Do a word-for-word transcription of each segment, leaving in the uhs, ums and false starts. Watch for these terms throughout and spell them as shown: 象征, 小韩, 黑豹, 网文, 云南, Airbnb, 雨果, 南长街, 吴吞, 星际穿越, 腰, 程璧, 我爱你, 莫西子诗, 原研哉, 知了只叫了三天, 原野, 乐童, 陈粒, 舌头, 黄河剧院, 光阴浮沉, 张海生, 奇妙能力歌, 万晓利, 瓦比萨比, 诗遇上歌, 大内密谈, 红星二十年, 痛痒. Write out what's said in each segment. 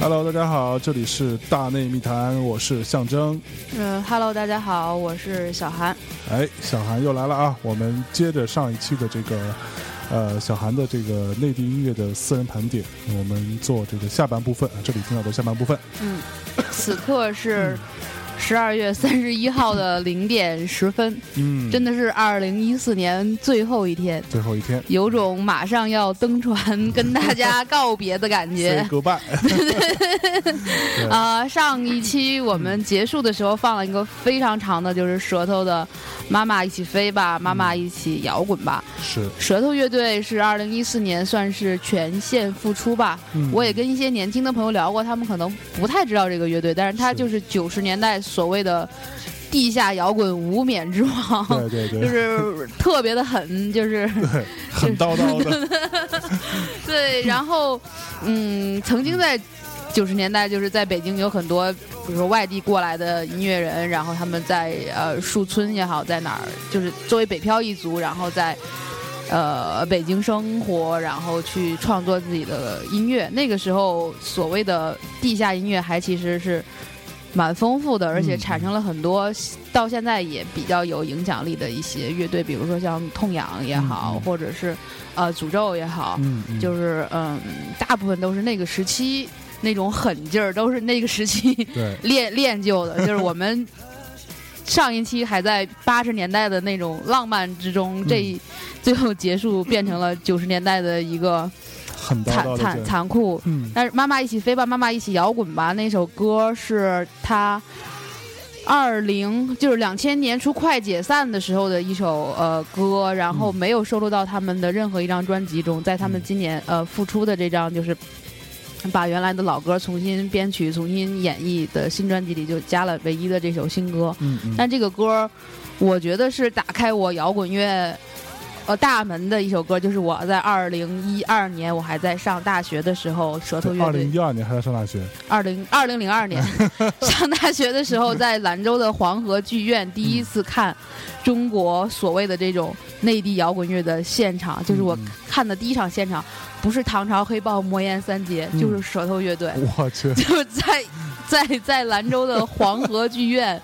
Hello， 大家好，这里是大内密谈，我是象征。嗯 ，Hello， 大家好，我是小韩。哎，小韩又来了啊！我们接着上一期的这个，呃，小韩的这个内地音乐的私人盘点，我们做这个下半部分。这里听到的下半部分。嗯，此刻是十二月三十一号的零点十分。嗯，真的是二零一四年最后一天，最后一天，有种马上要登船跟大家告别的感觉。Say goodbye。啊、呃，上一期我们结束的时候放了一个非常长的，就是舌头的《妈妈一起飞吧，妈妈一起摇滚吧》。是，舌头乐队是二零一四年算是全线复出吧、嗯。我也跟一些年轻的朋友聊过，他们可能不太知道这个乐队，但是他就是九十年代。所谓的地下摇滚无冕之王，对对对，就是特别的狠，就是对很叨叨的，对。然后，嗯，曾经在九十年代，就是在北京有很多，比如说外地过来的音乐人，然后他们在呃树村也好，在哪儿，就是作为北漂一族，然后在呃北京生活，然后去创作自己的音乐。那个时候，所谓的地下音乐还其实是。蛮丰富的，而且产生了很多、嗯、到现在也比较有影响力的一些乐队，比如说像痛痒也好、嗯、或者是呃诅咒也好、嗯嗯、就是嗯大部分都是那个时期那种狠劲儿都是那个时期练练就的，就是我们上一期还在八十年代的那种浪漫之中、嗯、这最后结束变成了九十年代的一个很惨惨残酷、嗯，但是妈妈一起飞吧，妈妈一起摇滚吧。那首歌是他二零就是两千年初快解散的时候的一首呃歌，然后没有收录到他们的任何一张专辑中，在他们今年呃复出的这张就是把原来的老歌重新编曲、重新演绎的新专辑里就加了唯一的这首新歌。嗯嗯，但这个歌我觉得是打开我摇滚乐。呃，大门的一首歌，就是我在二零一二年，我还在上大学的时候，舌头乐队。二零一二年还在上大学。二零二零零二年上大学的时候，在兰州的黄河剧院第一次看中国所谓的这种内地摇滚乐的现场，就是我看的第一场现场，不是唐朝黑豹、魔岩三杰，就是舌头乐队。我去！就在在在兰州的黄河剧院。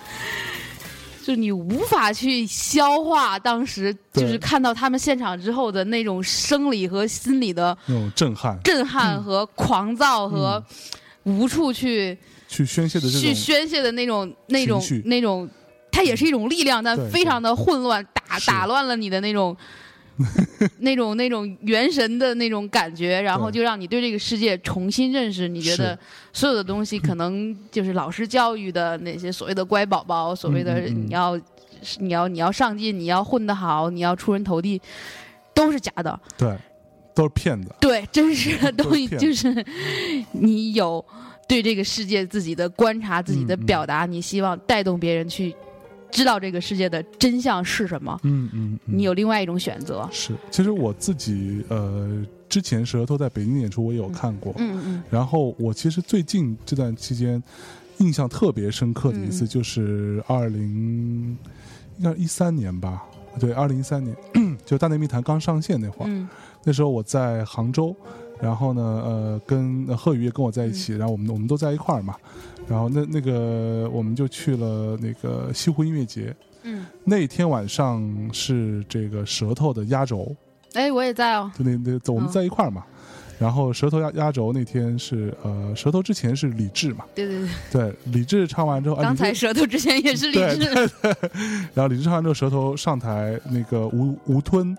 就你无法去消化当时就是看到他们现场之后的那种生理和心理的那种震撼震撼和狂躁和无处去、嗯、去宣泄的这种去宣泄的那种那种那种它也是一种力量，但非常的混乱，打打乱了你的那种那种那种元神的那种感觉，然后就让你对这个世界重新认识。你觉得所有的东西可能就是老师教育的那些所谓的乖宝宝，所谓的你要、嗯嗯、你要你要上进，你要混得好，你要出人头地，都是假的，对，都是骗子，对，真实的东西就是你有对这个世界自己的观察，自己的表达、嗯嗯、你希望带动别人去知道这个世界的真相是什么。嗯 嗯, 嗯，你有另外一种选择。是，其实我自己呃，之前舌头在北京演出我也有看过，嗯 嗯, 嗯，然后我其实最近这段期间印象特别深刻的一次就是二零应该一三年吧，对，二零一三年就大内密谈刚上线那会儿、嗯，那时候我在杭州，然后呢呃，跟贺宇也跟我在一起，嗯、然后我们我们都在一块儿嘛。然后那那个我们就去了那个西湖音乐节，嗯，那天晚上是这个舌头的压轴，哎，我也在哦，就那那我们在一块儿嘛、哦，然后舌头压压轴那天是呃舌头之前是李志嘛，对对对，对李志唱完之后，刚才舌头之前也是李志，对对对，然后李志唱完之后舌头上台那个吴吴吞。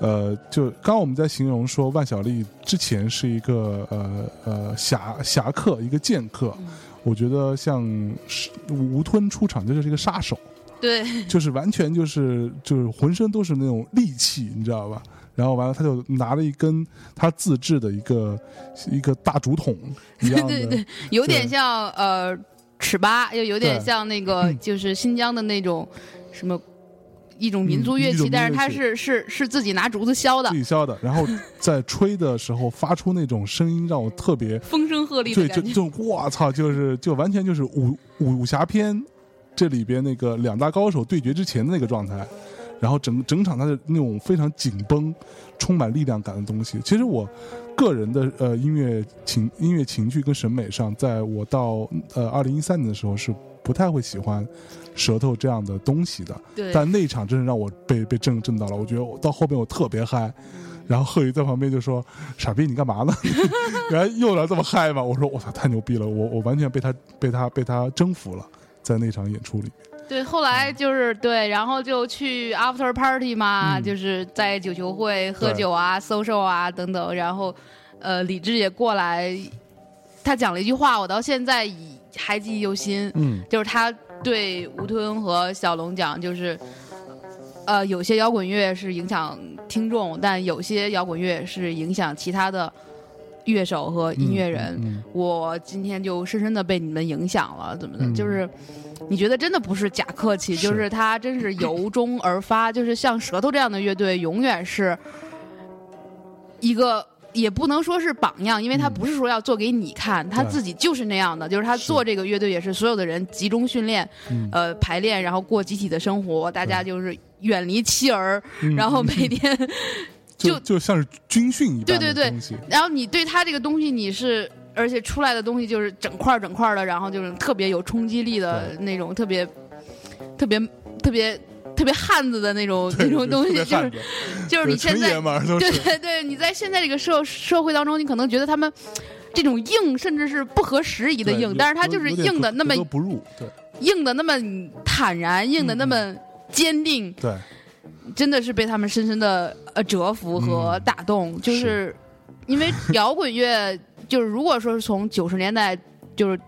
呃，就刚刚我们在形容说万晓利之前是一个呃呃侠侠客，一个剑客、嗯，我觉得像吴吞出场这就是一个杀手，对，就是完全就是就是浑身都是那种戾气，你知道吧？然后完了，他就拿了一根他自制的一个一个大竹筒一样的，对对对，有点像呃尺八，又有点像那个就是新疆的那种什么。一种民族乐器，嗯、但是它是是是自己拿竹子削的，自己削的，然后在吹的时候发出那种声音，让我特别风声鹤唳的感觉。对，就就哇操，就是就完全就是武武侠片这里边那个两大高手对决之前的那个状态。然后整整场它的那种非常紧绷充满力量感的东西。其实我个人的呃音乐情音乐情趣跟审美上，在我到呃二零一三年的时候是不太会喜欢舌头这样的东西的，但那场真是让我被被震震到了。我觉得我到后面我特别嗨，然后贺宇在旁边就说：“傻逼，你干嘛呢？原来又来这么嗨嘛！”我说：“我操，太牛逼了！我我完全被他被他被他征服了，在那场演出里面。”对，后来就是对，然后就去 after party 嘛，嗯、就是在九球会喝酒啊、social 啊等等。然后，呃，李志也过来，他讲了一句话，我到现在还记忆犹新。嗯，就是他对吴吞和小龙讲，就是，呃，有些摇滚乐是影响听众，但有些摇滚乐是影响其他的乐手和音乐人。嗯嗯、我今天就深深的被你们影响了，怎么的？嗯、就是。你觉得真的不是假客气，就是他真是由衷而发，就是像舌头这样的乐队永远是一个，也不能说是榜样，因为他不是说要做给你看、嗯、他自己就是那样的，就是他做这个乐队也是所有的人集中训练、嗯、呃排练，然后过集体的生活，大家就是远离妻儿、嗯、然后每天、嗯、就就像是军训一般的东西。对对对，然后你对他这个东西你是，而且出来的东西就是整块整块的，然后就是特别有冲击力的那种，特别特别特别特别汉子的那种那种东西，就是就是你现在对对对，你在现在这个社社会当中，你可能觉得他们这种硬甚至是不合时宜的硬，但是他就是硬的那么不入，对，硬的那么坦然，硬的那么坚定，对，真的是被他们深深的呃折服和打动，就是因为摇滚乐。就是如果说是从九十年代就是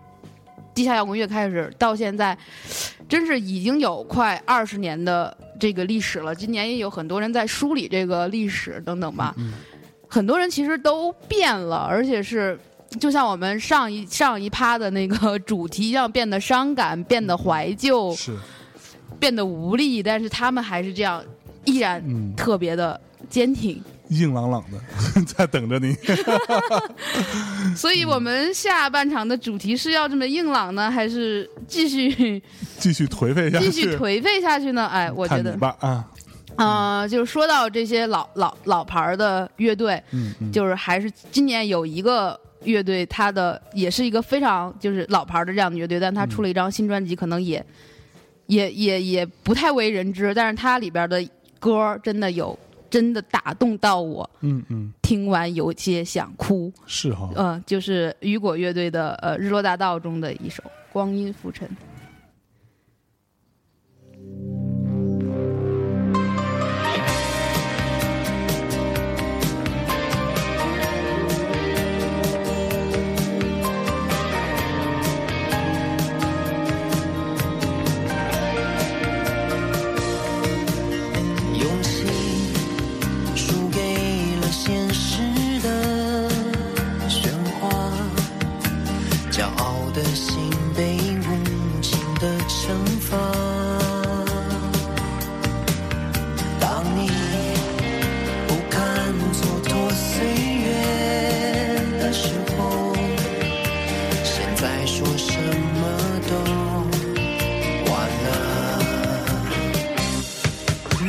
地下摇滚乐开始到现在，真是已经有快二十年的这个历史了。今年也有很多人在梳理这个历史等等吧，嗯、很多人其实都变了，而且是就像我们上一上一趴的那个主题一样，变得伤感，变得怀旧，是变得无力，但是他们还是这样，依然特别的坚挺。嗯，硬朗朗的在等着你所以我们下半场的主题是要这么硬朗呢，还是继续继续颓废下去继续颓废下去呢？哎，我觉得看你吧啊啊、呃、就是说到这些老老老牌的乐队、嗯嗯、就是还是今年有一个乐队，它的也是一个非常就是老牌的这样的乐队，但它出了一张新专辑，可能也、嗯、也也也不太为人知，但是它里边的歌真的有真的打动到我，嗯嗯，听完有些想哭，是哈、哦，嗯、呃，就是雨果乐队的呃《日落大道》中的一首《光阴浮沉》。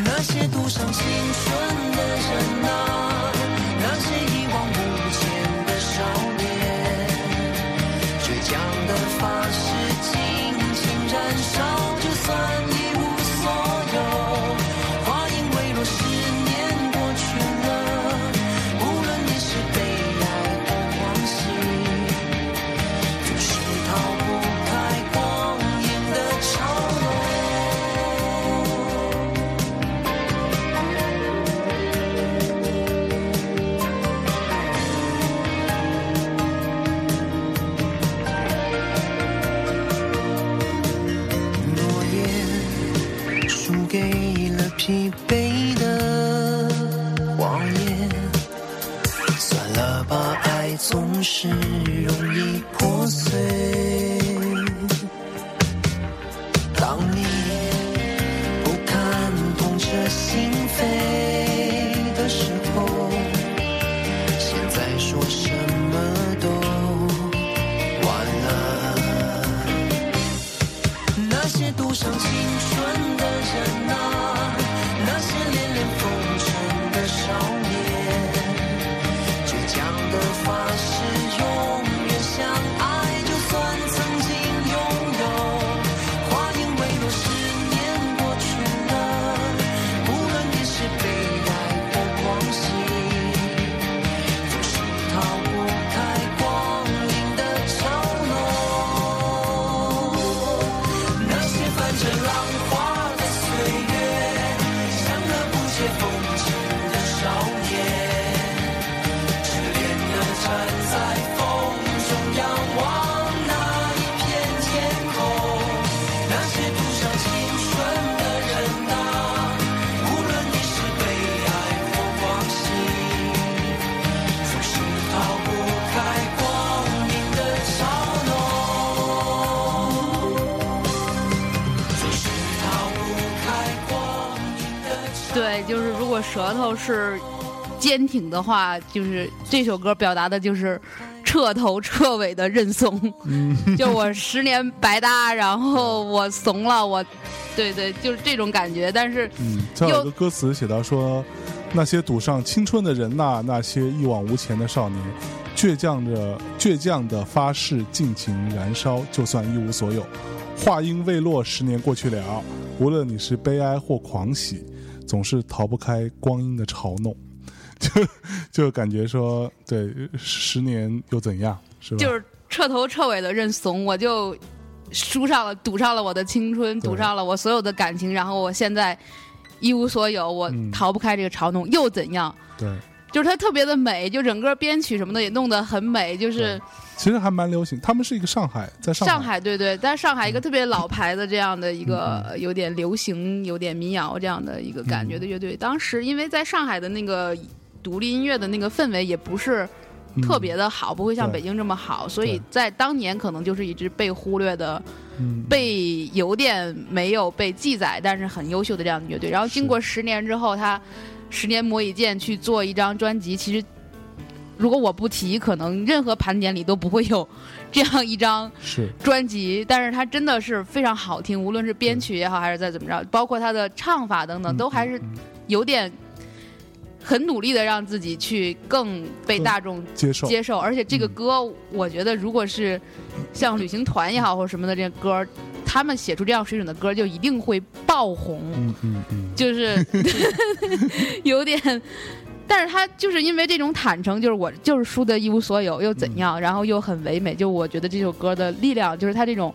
那些赌上青春的人啊，那对，就是如果舌头是坚挺的话，就是这首歌表达的就是彻头彻尾的认怂。就我十年白搭，然后我怂了，我对对，就是这种感觉。但是嗯，这有一个歌词写到说，那些赌上青春的人呐、啊，那些一往无前的少年，倔强着倔强的发誓尽情燃烧，就算一无所有。话音未落，十年过去了，无论你是悲哀或狂喜，总是逃不开光阴的嘲弄。就就感觉说，对，十年又怎样，是吧？就是彻头彻尾的认怂，我就输上了，赌上了我的青春，赌上了我所有的感情，然后我现在一无所有，我逃不开这个嘲弄、嗯、又怎样。对，就是它特别的美，就整个编曲什么的也弄得很美，就是其实还蛮流行。他们是一个上海，在上海，上海对对，在上海一个特别老牌的这样的一个、嗯、有点流行有点民谣这样的一个感觉的乐队、嗯、当时因为在上海的那个独立音乐的那个氛围也不是特别的好、嗯、不会像北京这么好，所以在当年可能就是一支被忽略的、嗯、被有点没有被记载但是很优秀的这样的乐队。然后经过十年之后，他十年磨一剑去做一张专辑，其实如果我不提，可能任何盘点里都不会有这样一张专辑。是，但是它真的是非常好听，无论是编曲也好还是再怎么着，包括它的唱法等等、嗯、都还是有点很努力的让自己去更被大众接受接受。而且这个歌、嗯、我觉得如果是像旅行团也好或者什么的，这歌他们写出这样水准的歌就一定会爆红、嗯嗯嗯、就是有点。但是他就是因为这种坦诚，就是我就是输得一无所有又怎样、嗯、然后又很唯美，就我觉得这首歌的力量就是他这种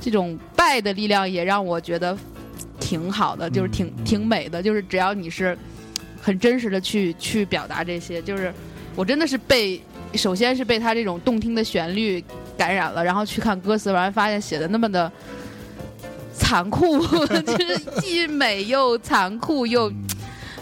这种败的力量也让我觉得挺好的，就是挺、嗯、挺美的。就是只要你是很真实的去去表达这些，就是我真的是被首先是被他这种动听的旋律感染了，然后去看歌词，完发现写的那么的残酷就是既美又残酷又、嗯、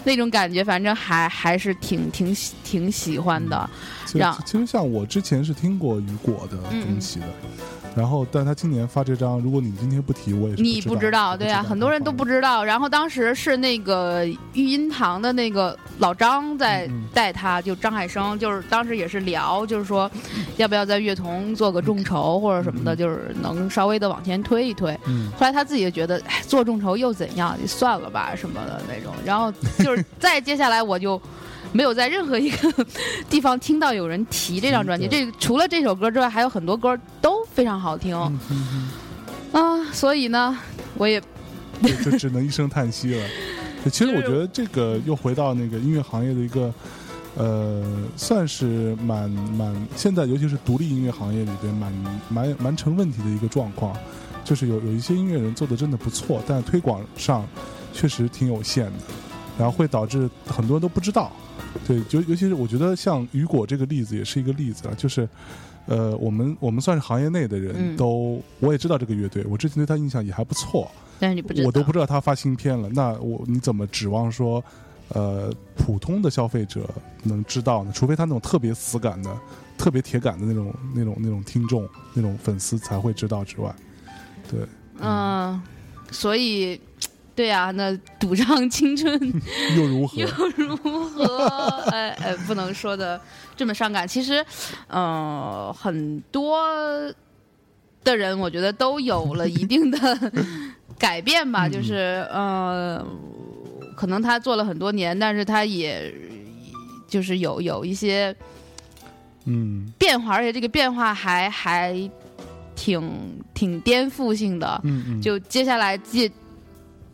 那种感觉，反正还还是挺挺挺喜欢的、嗯、其, 其实像我之前是听过雨果的东西的、嗯、然后但他今年发这张，如果你今天不提我也是不知道，你不知道，对啊，很多人都不知道。然后当时是那个育婴堂的那个老张在带他、嗯、就张海生，就是当时也是聊，就是说要不要在乐童做个众筹或者什么的、嗯、就是能稍微的往前推一推、嗯、后来他自己也觉得做众筹又怎样，就算了吧什么的那种。然后就是再接下来我就没有在任何一个地方听到有人提这张专辑、嗯、这除了这首歌之外还有很多歌都非常好听、嗯嗯嗯、啊，所以呢我也就只能一声叹息了。其实我觉得这个又回到那个音乐行业的一个呃，算是蛮蛮现在尤其是独立音乐行业里边蛮蛮蛮成问题的一个状况，就是有有一些音乐人做的真的不错，但推广上确实挺有限的，然后会导致很多人都不知道。对，就尤其是我觉得像雨果这个例子也是一个例子啊，就是呃，我们我们算是行业内的人都、嗯、我也知道这个乐队，我之前对他印象也还不错，但是你不知道，我都不知道他发新片了，那我你怎么指望说呃，普通的消费者能知道呢？除非他那种特别死感的特别铁杆的那种那种那种听众那种粉丝才会知道之外。对，嗯、呃，所以对啊，那赌上青春又如何又如何哎哎，不能说的这么伤感。其实呃，很多的人我觉得都有了一定的改变吧，就是呃，可能他做了很多年，但是他也就是有有一些嗯，变化，而且这个变化还还挺挺颠覆性的。嗯嗯，就接下来介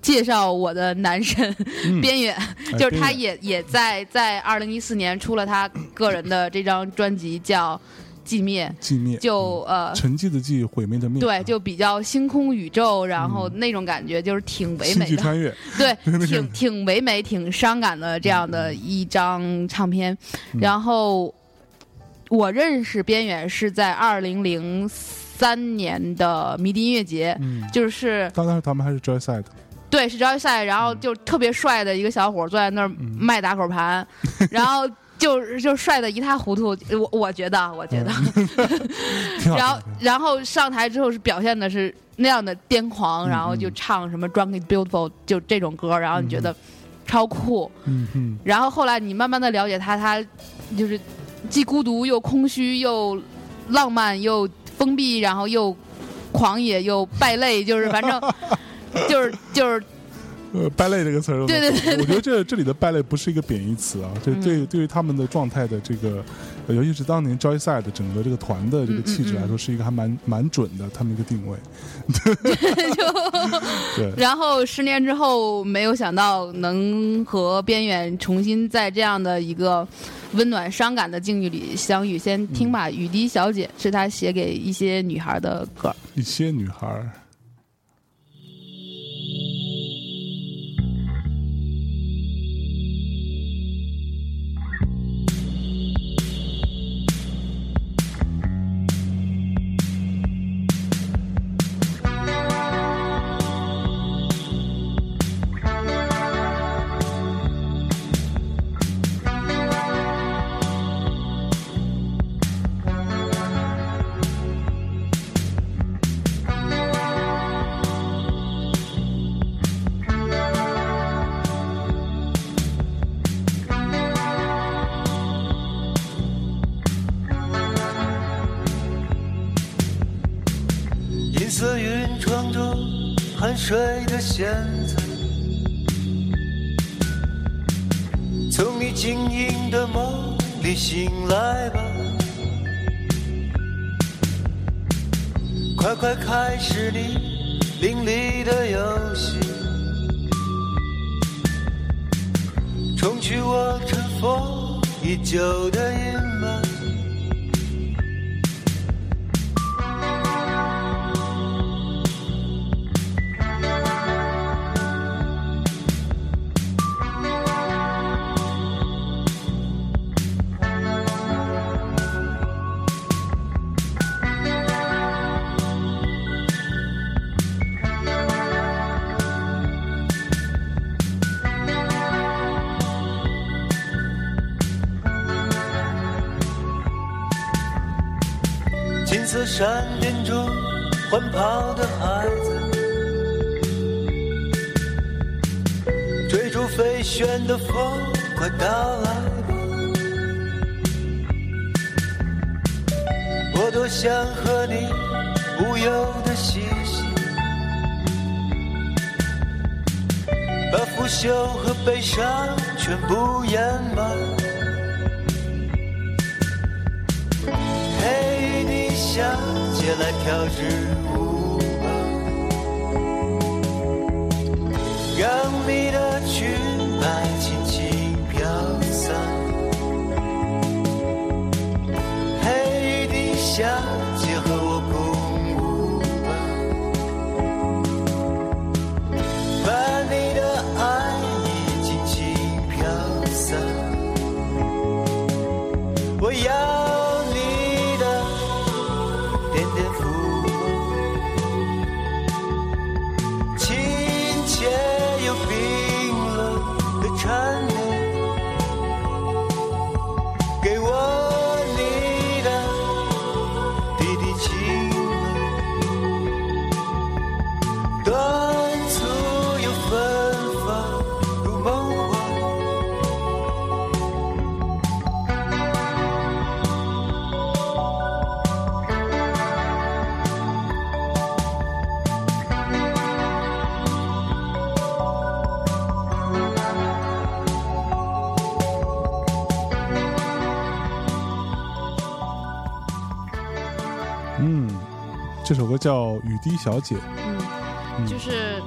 介绍我的男神、嗯、边远，就是他也、哎、也在在二零一四年出了他个人的这张专辑叫寂灭，寂灭就、嗯、呃，沉寂的寂，毁灭的灭，对，就比较星空宇宙，然后那种感觉就是挺唯美的，星际穿越，对，挺挺唯美、挺伤感的这样的一张唱片。嗯、然后我认识边远是在二零零三年的迷笛音乐节，嗯、就是当时他们还是 Joyside。对，是 Joyside， 然后就特别帅的一个小伙坐在那儿卖打口盘，嗯、然后。就就帅的一塌糊涂，我我觉得，我觉得，嗯、然后然后上台之后是表现的是那样的癫狂，嗯、然后就唱什么《Drunk Is Beautiful》就这种歌，然后你觉得超酷，嗯嗯，然后后来你慢慢的了解他，他就是既孤独又空虚又浪漫又封闭，然后又狂野又败类，就是反正就是就是。就是呃，败类这个词儿，对对 对, 对，我觉得这这里的败类不是一个贬义词啊，对对，对于他们的状态的这个，呃、尤其是当年 Joyside 整个这个团的这个气质来说，是一个还蛮蛮准的，他们一个定位。对，然后十年之后，没有想到能和边远重新在这样的一个温暖伤感的境遇里相遇。先听吧，嗯《雨滴小姐》是他写给一些女孩的歌，一些女孩。闪电中环跑的孩子，追逐飞旋的风，快到来吧！我多想和你无忧的嬉戏，把腐朽和悲伤全部掩埋。小姐来跳支舞吧，让你的裙摆轻轻飘散。嘿，雨滴小姐和我共舞吧，把你的爱意轻轻飘散。我要。点点抚摸嗯，这首歌叫《雨滴小姐》。嗯，就是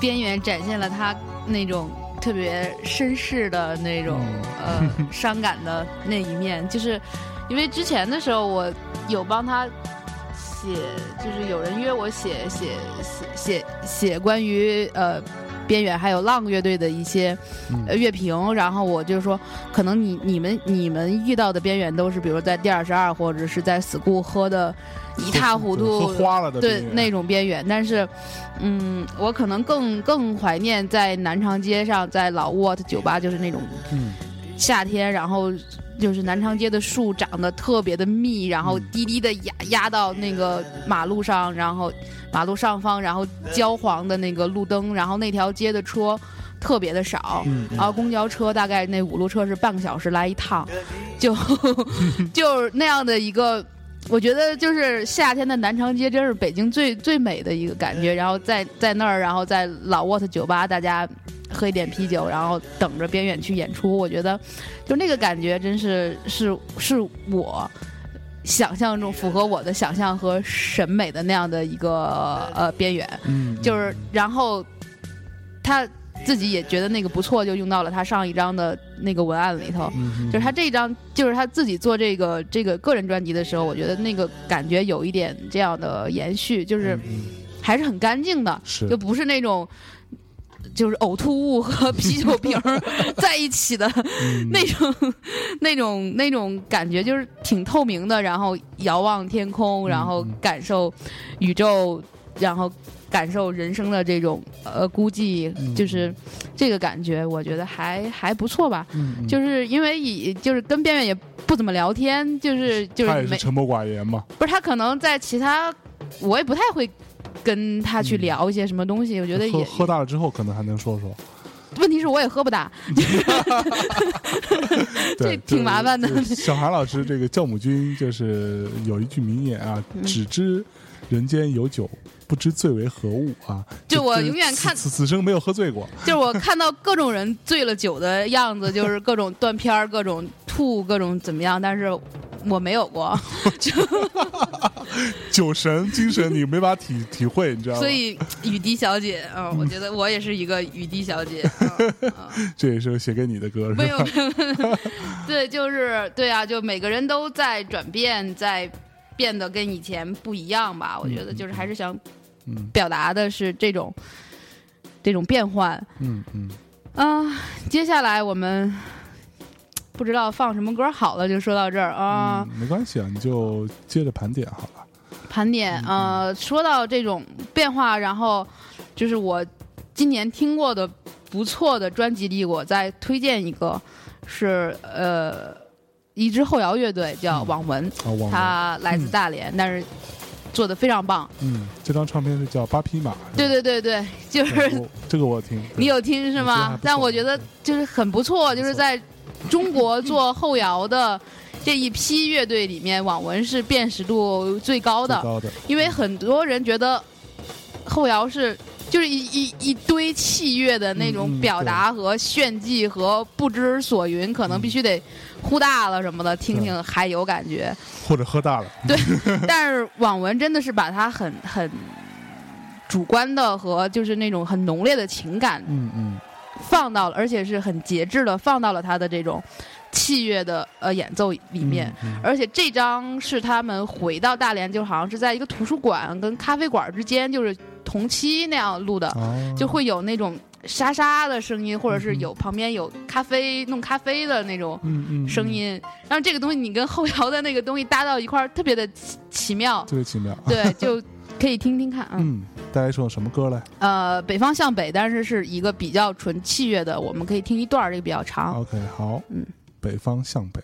边缘展现了她那种特别绅士的那种、嗯、呃伤感的那一面，就是因为之前的时候我有帮她写，就是有人约我写写写写写关于呃边缘还有浪乐队的一些乐评、嗯、然后我就说可能你你们你们遇到的边缘都是比如在第二十二或者是在 school 喝的一塌糊涂，喝花了的对那种边缘，但是嗯我可能更更怀念在南长街上，在老沃特酒吧，就是那种夏天、嗯、然后就是南长街的树长得特别的密，然后低低的压压到那个马路上，然后马路上方，然后焦黄的那个路灯，然后那条街的车特别的少，然后公交车大概那五路车是半个小时来一趟，就就那样的一个，我觉得就是夏天的南长街真是北京最最美的一个感觉。然后在在那儿，然后在老沃特酒吧大家喝一点啤酒，然后等着边缘去演出，我觉得就那个感觉真是是是我想象中符合我的想象和审美的那样的一个呃边缘。嗯，就是然后他自己也觉得那个不错，就用到了他上一张的那个文案里头。嗯，就是他这一张，就是他自己做这个这个个人专辑的时候，我觉得那个感觉有一点这样的延续，就是还是很干净的，嗯、就不是那种。就是呕吐物和啤酒瓶在一起的那种、嗯、那种那种感觉，就是挺透明的，然后遥望天空，然后感受宇宙，然后感受人生的这种呃孤寂，就是这个感觉我觉得还还不错吧。嗯，就是因为以就是跟边缘也不怎么聊天，就是就是他也是沉默寡言嘛，不是他可能在其他我也不太会跟他去聊一些什么东西，嗯、我觉得也 喝, 喝大了之后可能还能说说。问题是我也喝不大，这挺麻烦的。小韩老师这个教母君就是有一句名言啊，嗯、只知人间有酒，不知醉为何物啊。就我永远看 此, 此生没有喝醉过。就是我看到各种人醉了酒的样子，就是各种断片儿，各种吐，各种怎么样，但是。我没有过酒神精神你没法 体, 体会你知道吗，所以雨滴小姐、哦、我觉得我也是一个雨滴小姐、哦、这也是写给你的歌是吧？没有没有对，就是对啊，就每个人都在转变，在变得跟以前不一样吧，我觉得就是还是想表达的是这种、嗯、这种变换。嗯嗯啊、呃，接下来我们不知道放什么歌好了，就说到这儿啊、嗯。没关系啊，你就接着盘点好了。盘点、嗯、呃，说到这种变化，然后就是我今年听过的不错的专辑里，我再推荐一个是呃一支后摇乐队叫网文，嗯哦、网文他来自大连，嗯、但是。做的非常棒。嗯，这张唱片是叫《八匹马》。对对对对，就是这个我听。你有听是吗？但我觉得就是很不错，就是在中国做后摇的这一批乐队里面，网文是辨识度最高的。最高的，因为很多人觉得后摇是就是一一一堆器乐的那种表达和炫技和不知所云，嗯、可能必须得。呼大了什么的听听还有感觉，或者喝大了对但是网文真的是把它很很主观的和就是那种很浓烈的情感嗯嗯放到了，而且是很节制的放到了他的这种器乐的呃演奏里面、嗯嗯、而且这张是他们回到大连，就好像是在一个图书馆跟咖啡馆之间就是同期那样录的、哦、就会有那种沙沙的声音，或者是有旁边有咖啡弄咖啡的那种声音，嗯嗯嗯、然后这个东西你跟后摇的那个东西搭到一块儿，特别的奇妙，特别奇妙，对，就可以听听看啊。嗯，大家说什么歌来？呃，北方向北，但是是一个比较纯器乐的，我们可以听一段，这个比较长。OK， 好，嗯，北方向北。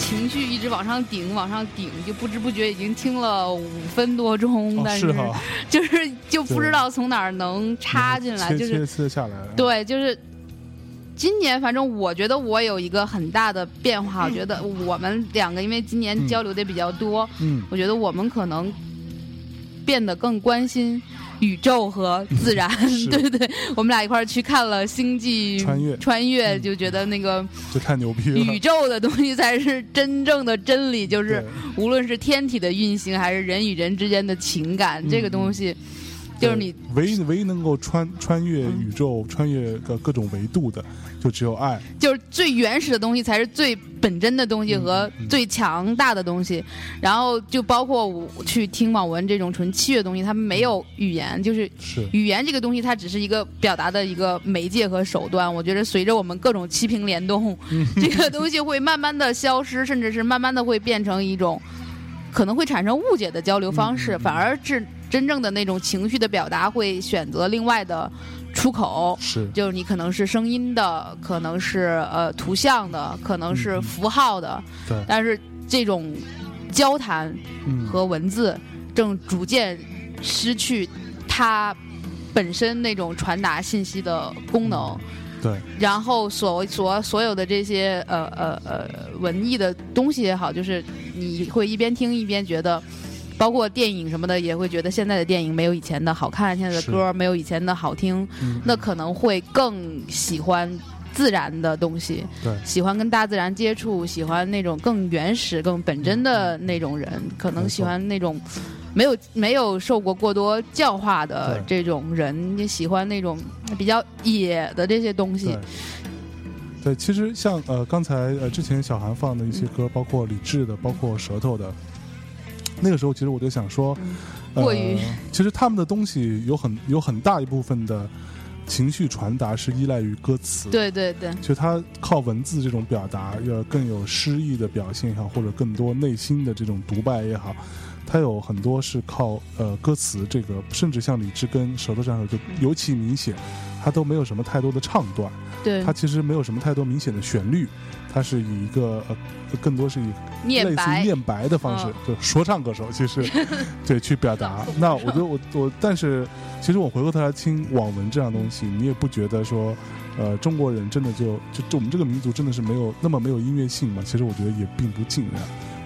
情绪一直往上顶往上顶，就不知不觉已经听了五分多钟、哦、但是就是就不知道从哪儿能插进来，就是切下来。对，就是今年反正我觉得我有一个很大的变化、嗯、我觉得我们两个因为今年交流的比较多、嗯、我觉得我们可能变得更关心宇宙和自然、嗯、对不对？我们俩一块儿去看了星际穿越，穿越、嗯、就觉得那个就太牛逼了，宇宙的东西才是真正的真理，就是无论是天体的运行还是人与人之间的情感、嗯、这个东西就是你唯唯一能够穿穿越宇宙、嗯、穿越各各种维度的就只有爱，就是最原始的东西才是最本真的东西和最强大的东西、嗯嗯、然后就包括我去听网文这种纯器乐的东西，他们没有语言，就是语言这个东西它只是一个表达的一个媒介和手段。我觉得随着我们各种七频联动、嗯、这个东西会慢慢的消失，甚至是慢慢的会变成一种可能会产生误解的交流方式、嗯、反而是真正的那种情绪的表达会选择另外的出口，是就是你可能是声音的，可能是呃图像的，可能是符号的、嗯、对，但是这种交谈和文字正逐渐失去它本身那种传达信息的功能、嗯对，然后所所所有的这些呃呃呃文艺的东西也好，就是你会一边听一边觉得，包括电影什么的也会觉得现在的电影没有以前的好看，现在的歌没有以前的好听、嗯、那可能会更喜欢自然的东西，对，喜欢跟大自然接触，喜欢那种更原始更本真的那种人、嗯、可能喜欢那种没有没有受过过多教化的这种人，也喜欢那种比较野的这些东西。 对, 对，其实像呃刚才呃之前小韩放的一些歌、嗯、包括李志的包括舌头的，那个时候其实我就想说、嗯、过于、呃、其实他们的东西有很有很大一部分的情绪传达是依赖于歌词，对对对，就它靠文字这种表达要更有诗意的表现也好，或者更多内心的这种独白也好，它有很多是靠呃歌词，这个甚至像李志跟舌头上手就尤其明显，它都没有什么太多的唱段，对，它其实没有什么太多明显的旋律，它是以一个、呃、更多是以类似于念白的方式，就说唱歌手其实对去表达。那我觉得我我但是其实我回过头来听网文这样东西，你也不觉得说呃中国人真的就 就, 就我们这个民族真的是没有那么没有音乐性嘛？其实我觉得也并不尽然，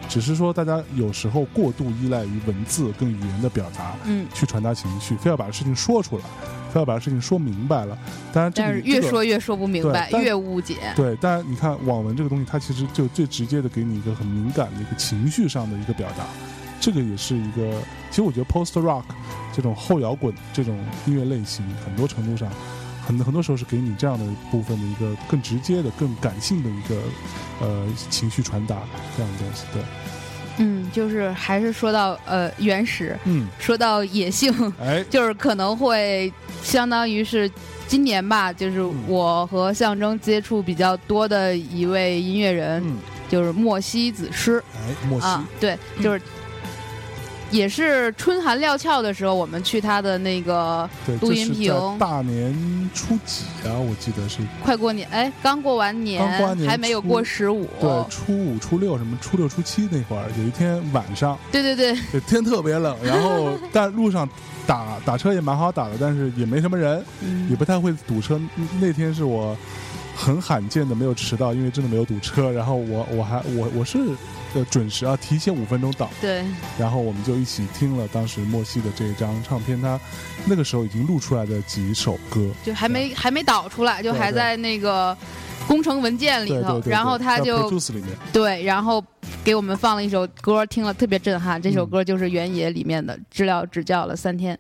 只是说大家有时候过度依赖于文字跟语言的表达，嗯，去传达情绪，非要把事情说出来，非要把事情说明白了。当然、这个，但是越说越说不明白，越误解。对，但你看网文这个东西，它其实就最直接的给你一个很敏感的一个情绪上的一个表达。这个也是一个，其实我觉得 post rock 这种后摇滚这种音乐类型，很多程度上，很很多时候是给你这样的部分的一个更直接的更感性的一个呃情绪传达这样的东西。对，嗯，就是还是说到呃原始，嗯，说到野性，哎，就是可能会相当于是今年吧，就是我和象征接触比较多的一位音乐人、嗯、就是莫西子诗，哎，莫西、啊、对、嗯、就是也是春寒料峭的时候，我们去他的那个录音屏。大年初几啊？我记得是快过年，哎，刚过完年，刚过完年还没有过十五。对，初五、初六什么，初六、初七那会儿，有一天晚上，对对对，对天特别冷，然后但路上打打车也蛮好打的，但是也没什么人，嗯、也不太会堵车。那天是我很罕见的没有迟到，因为真的没有堵车。然后我我还我我是。呃，准时啊，提前五分钟到。对，然后我们就一起听了当时莫西的这张唱片，他那个时候已经录出来的几首歌，就还没还没导出来，就还在那个工程文件里头。对对对对，然后他就里面对，然后给我们放了一首歌，听了特别震撼。这首歌就是《原野》里面的《知了只叫了三天》。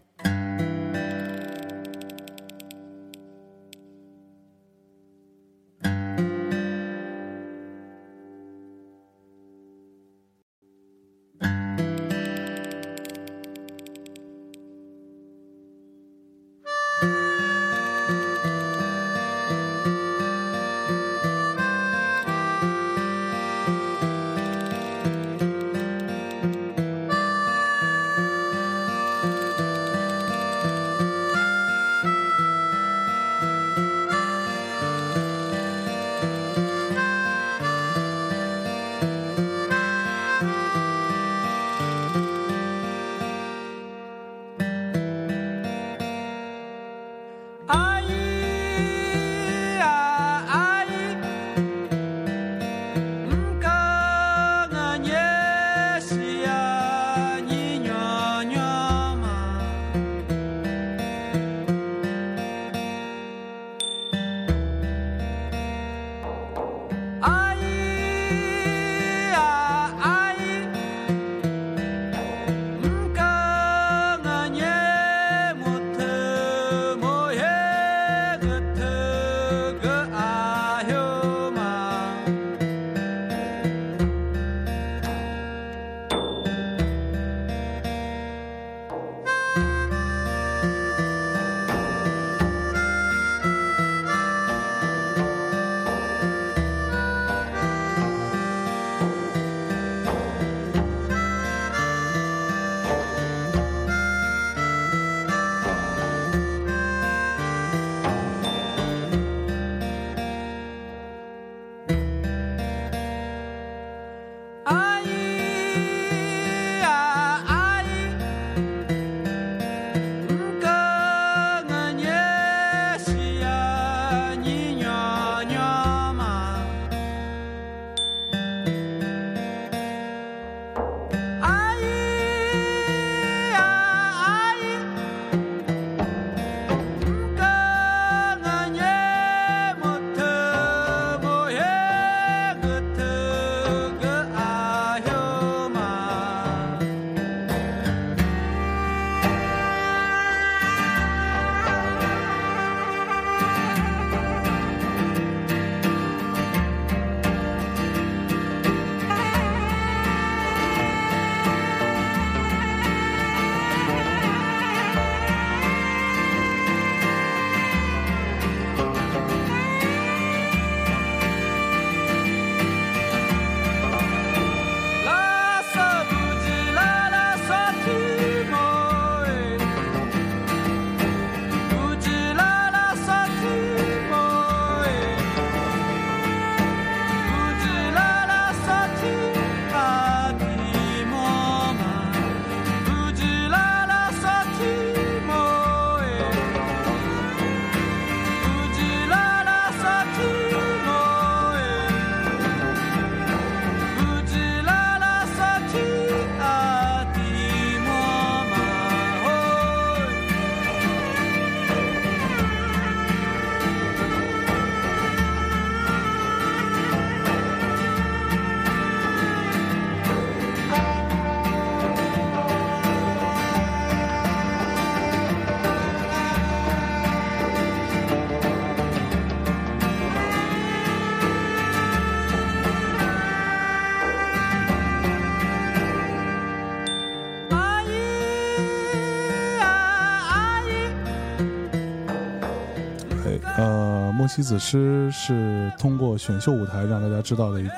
对，呃，莫西子诗是通过选秀舞台让大家知道的一个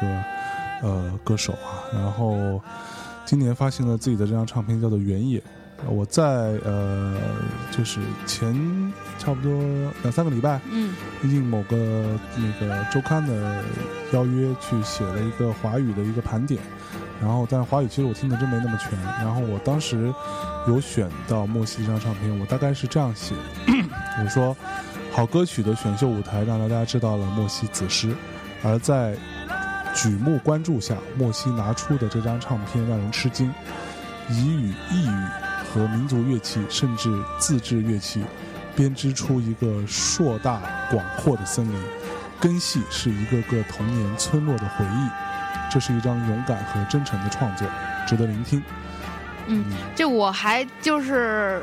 呃歌手啊，然后今年发行了自己的这张唱片叫做《原野》。我在呃，就是前差不多两三个礼拜，嗯，应某个那个周刊的邀约去写了一个华语的一个盘点，然后但是华语其实我听的真没那么全，然后我当时有选到莫西这张唱片，我大概是这样写，我说好歌曲的选秀舞台让大家知道了莫西子诗，而在举目关注下，莫西拿出的这张唱片让人吃惊，以语意语和民族乐器甚至自制乐器编织出一个硕大广阔的森林，根系是一个个童年村落的回忆，这是一张勇敢和真诚的创作，值得聆听。 嗯, 嗯这我还就是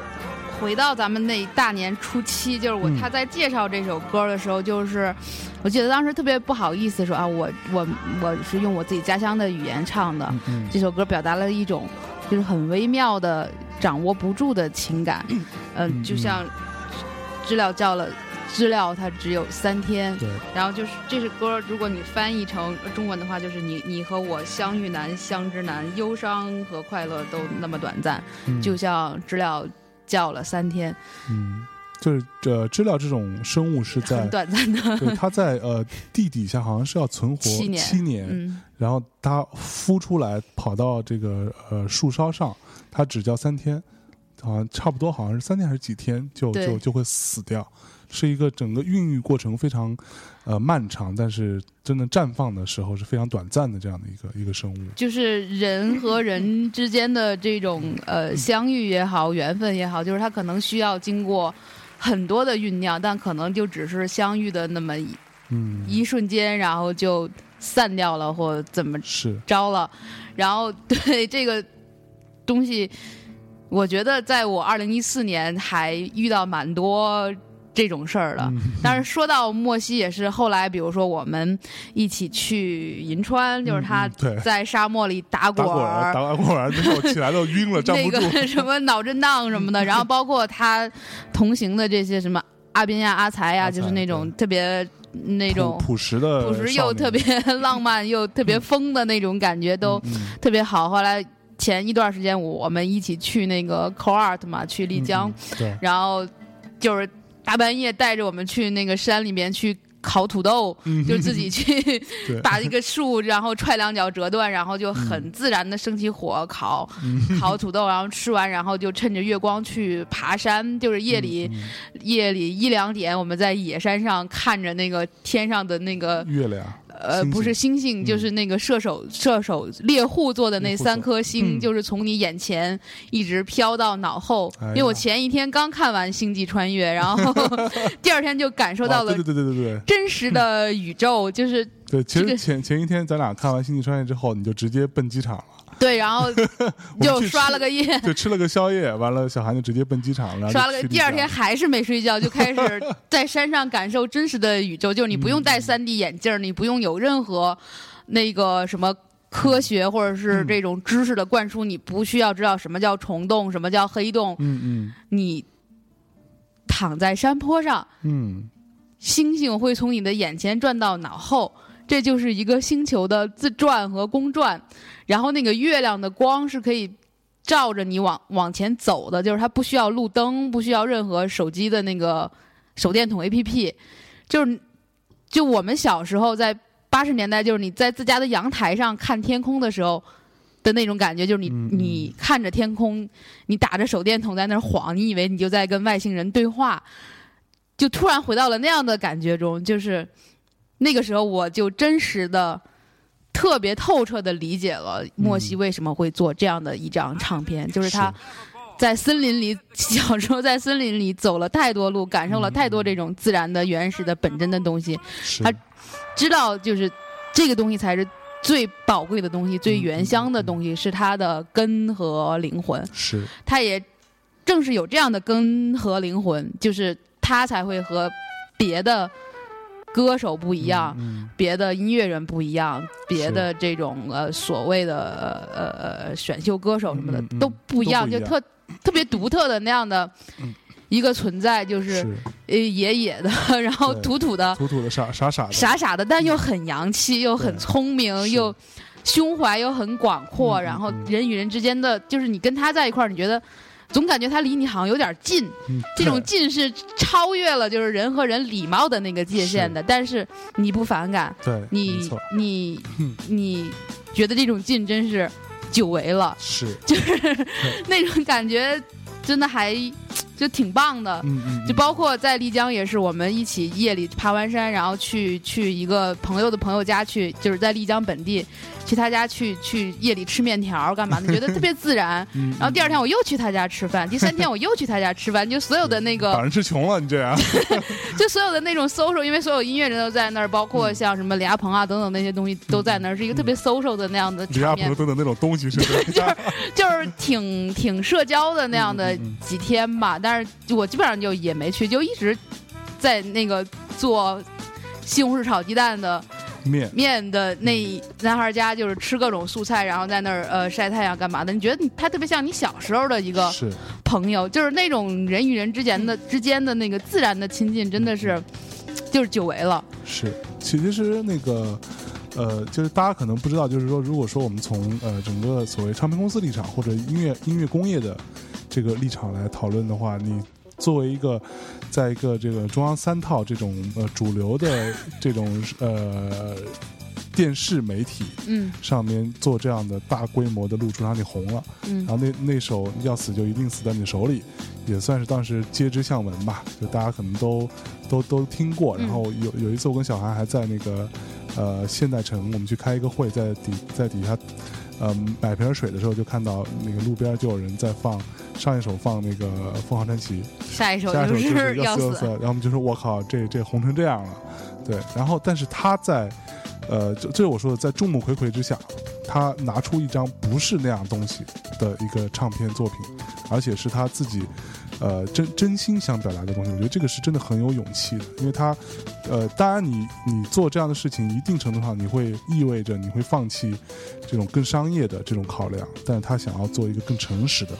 回到咱们那大年初七，就是我他在介绍这首歌的时候，就是我记得当时特别不好意思说啊，我我我是用我自己家乡的语言唱的，嗯嗯，这首歌表达了一种就是很微妙的掌握不住的情感，嗯、呃，就像知了叫了，知了它只有三天，对。然后就是这首歌，如果你翻译成中文的话，就是你你和我相遇难，相知难，忧伤和快乐都那么短暂，嗯、就像知了叫了三天。嗯，就是呃，知了这种生物是在很短暂的，对，它在呃地底下好像是要存活七年，七年嗯、然后它孵出来跑到这个呃树梢上。它只叫三天，好像差不多，好像是三天还是几天就就就会死掉，是一个整个孕育过程非常呃漫长，但是真的绽放的时候是非常短暂的这样的一个一个生物。就是人和人之间的这种呃相遇也好，缘分也好，就是它可能需要经过很多的酝酿，但可能就只是相遇的那么一、嗯、一瞬间，然后就散掉了或怎么着了，然后对这个东西，我觉得在我二零一四年还遇到蛮多这种事儿的。但是说到莫西，也是后来，比如说我们一起去银川，就是他在沙漠里打滚儿，打滚儿，打滚儿，最后起来都晕了，站不住，那个什么脑震荡什么的。然后包括他同行的这些什么阿宾呀、阿才呀，就是那种特别。那种朴实的，朴实又特别浪漫又特别疯的那种感觉都特别好。后来前一段时间我们一起去那个 C O A R T 嘛，去丽江、嗯、对，然后就是大半夜带着我们去那个山里面去烤土豆、嗯、就自己去把一个树然后踹两脚折断，然后就很自然的升起火烤、嗯、烤土豆，然后吃完，然后就趁着月光去爬山，就是夜里、嗯嗯、夜里一两点我们在野山上看着那个天上的那个月亮，呃，不是星星，嗯、就是那个射手射手猎户座的那三颗星、嗯，就是从你眼前一直飘到脑后。哎、因为我前一天刚看完《星际穿越》，然后第二天就感受到了对对对对对真实的宇宙，就是、这个、对。其实前前一天咱俩看完《星际穿越》之后，你就直接奔机场了。对，然后就刷了个夜，就吃了个宵夜，完了小韩就直接奔机场了。刷了个，第二天还是没睡觉，就开始在山上感受真实的宇宙，就是你不用戴 三 D 眼镜、嗯、你不用有任何那个什么科学或者是这种知识的灌输、嗯、你不需要知道什么叫虫洞，什么叫黑洞，嗯嗯，你躺在山坡上，嗯，星星会从你的眼前转到脑后。这就是一个星球的自转和公转，然后那个月亮的光是可以照着你往往前走的，就是它不需要路灯，不需要任何手机的那个手电筒 A P P， 就是就我们小时候在八十年代，就是你在自家的阳台上看天空的时候的那种感觉，就是你你看着天空，你打着手电筒在那儿晃，你以为你就在跟外星人对话，就突然回到了那样的感觉中，就是。那个时候我就真实的特别透彻的理解了莫西为什么会做这样的一张唱片、嗯、就是他在森林里，小时候在森林里走了太多路，感受了太多这种自然的原始的本真的东西，他知道就是这个东西才是最宝贵的东西，最原乡的东西是他的根和灵魂，是他也正是有这样的根和灵魂，就是他才会和别的歌手不一样、嗯嗯、别的音乐人不一样，别的这种呃所谓的呃呃选秀歌手什么的、嗯嗯、都不一样，就特特别独特的那样的一个存在，就是呃野野的，然后土土的土土的傻傻傻的傻傻的，但又很洋气，又很聪明，又胸怀又很广阔，嗯、然后人与人之间的，就是你跟他在一块儿，你觉得总感觉他离你好像有点近，嗯、这种近是超越了就是人和人礼貌的那个界限的，是但是你不反感，对，你你你觉得这种近真是久违了，是就是那种感觉，真的还就挺棒的。嗯嗯，就包括在丽江也是，我们一起夜里爬完山，然后去去一个朋友的朋友家去，就是在丽江本地去他家去去夜里吃面条干嘛的，觉得特别自然。嗯、然后第二天我又去他家吃饭，第三天我又去他家吃饭，就所有的那个把人吃穷了，你这样就所有的那种 social， 因为所有音乐人都在那儿，包括像什么李亚鹏啊等等那些东西都在那儿，是一个特别 social 的那样的场面。李亚鹏等等那种东西是就是就是挺挺社交的那样的几天吧。但是我基本上就也没去，就一直在那个做西红柿炒鸡蛋的面面的那男孩家，就是吃各种素菜，然后在那儿呃晒太阳干嘛的。你觉得他特别像你小时候的一个朋友，就是那种人与人之间的之间的那个自然的亲近，真的是就是久违了。是，其实那个。呃，就是大家可能不知道，就是说，如果说我们从呃整个所谓唱片公司立场或者音乐音乐工业的这个立场来讨论的话，你作为一个在一个这个中央三套这种呃主流的这种呃电视媒体嗯上面做这样的大规模的露出，让你红了，嗯，然后那那首要死就一定死在你手里，也算是当时皆知巷闻吧，就大家可能都都都听过。然后有有一次我跟小韩还在那个。呃，现代城我们去开一个会，在底在底下，呃，买瓶水的时候就看到那个路边就有人在放上一首放那个凤凰传奇，下一首下一首就是要死要死，然后我们就说我靠，这这红成这样了，对。然后但是他在，呃，这这我说的，在众目睽睽之下，他拿出一张不是那样东西的一个唱片作品，而且是他自己。呃，真真心想表达的东西，我觉得这个是真的很有勇气的，因为他，呃，当然你你做这样的事情，一定程度上你会意味着你会放弃这种更商业的这种考量，但是他想要做一个更诚实的、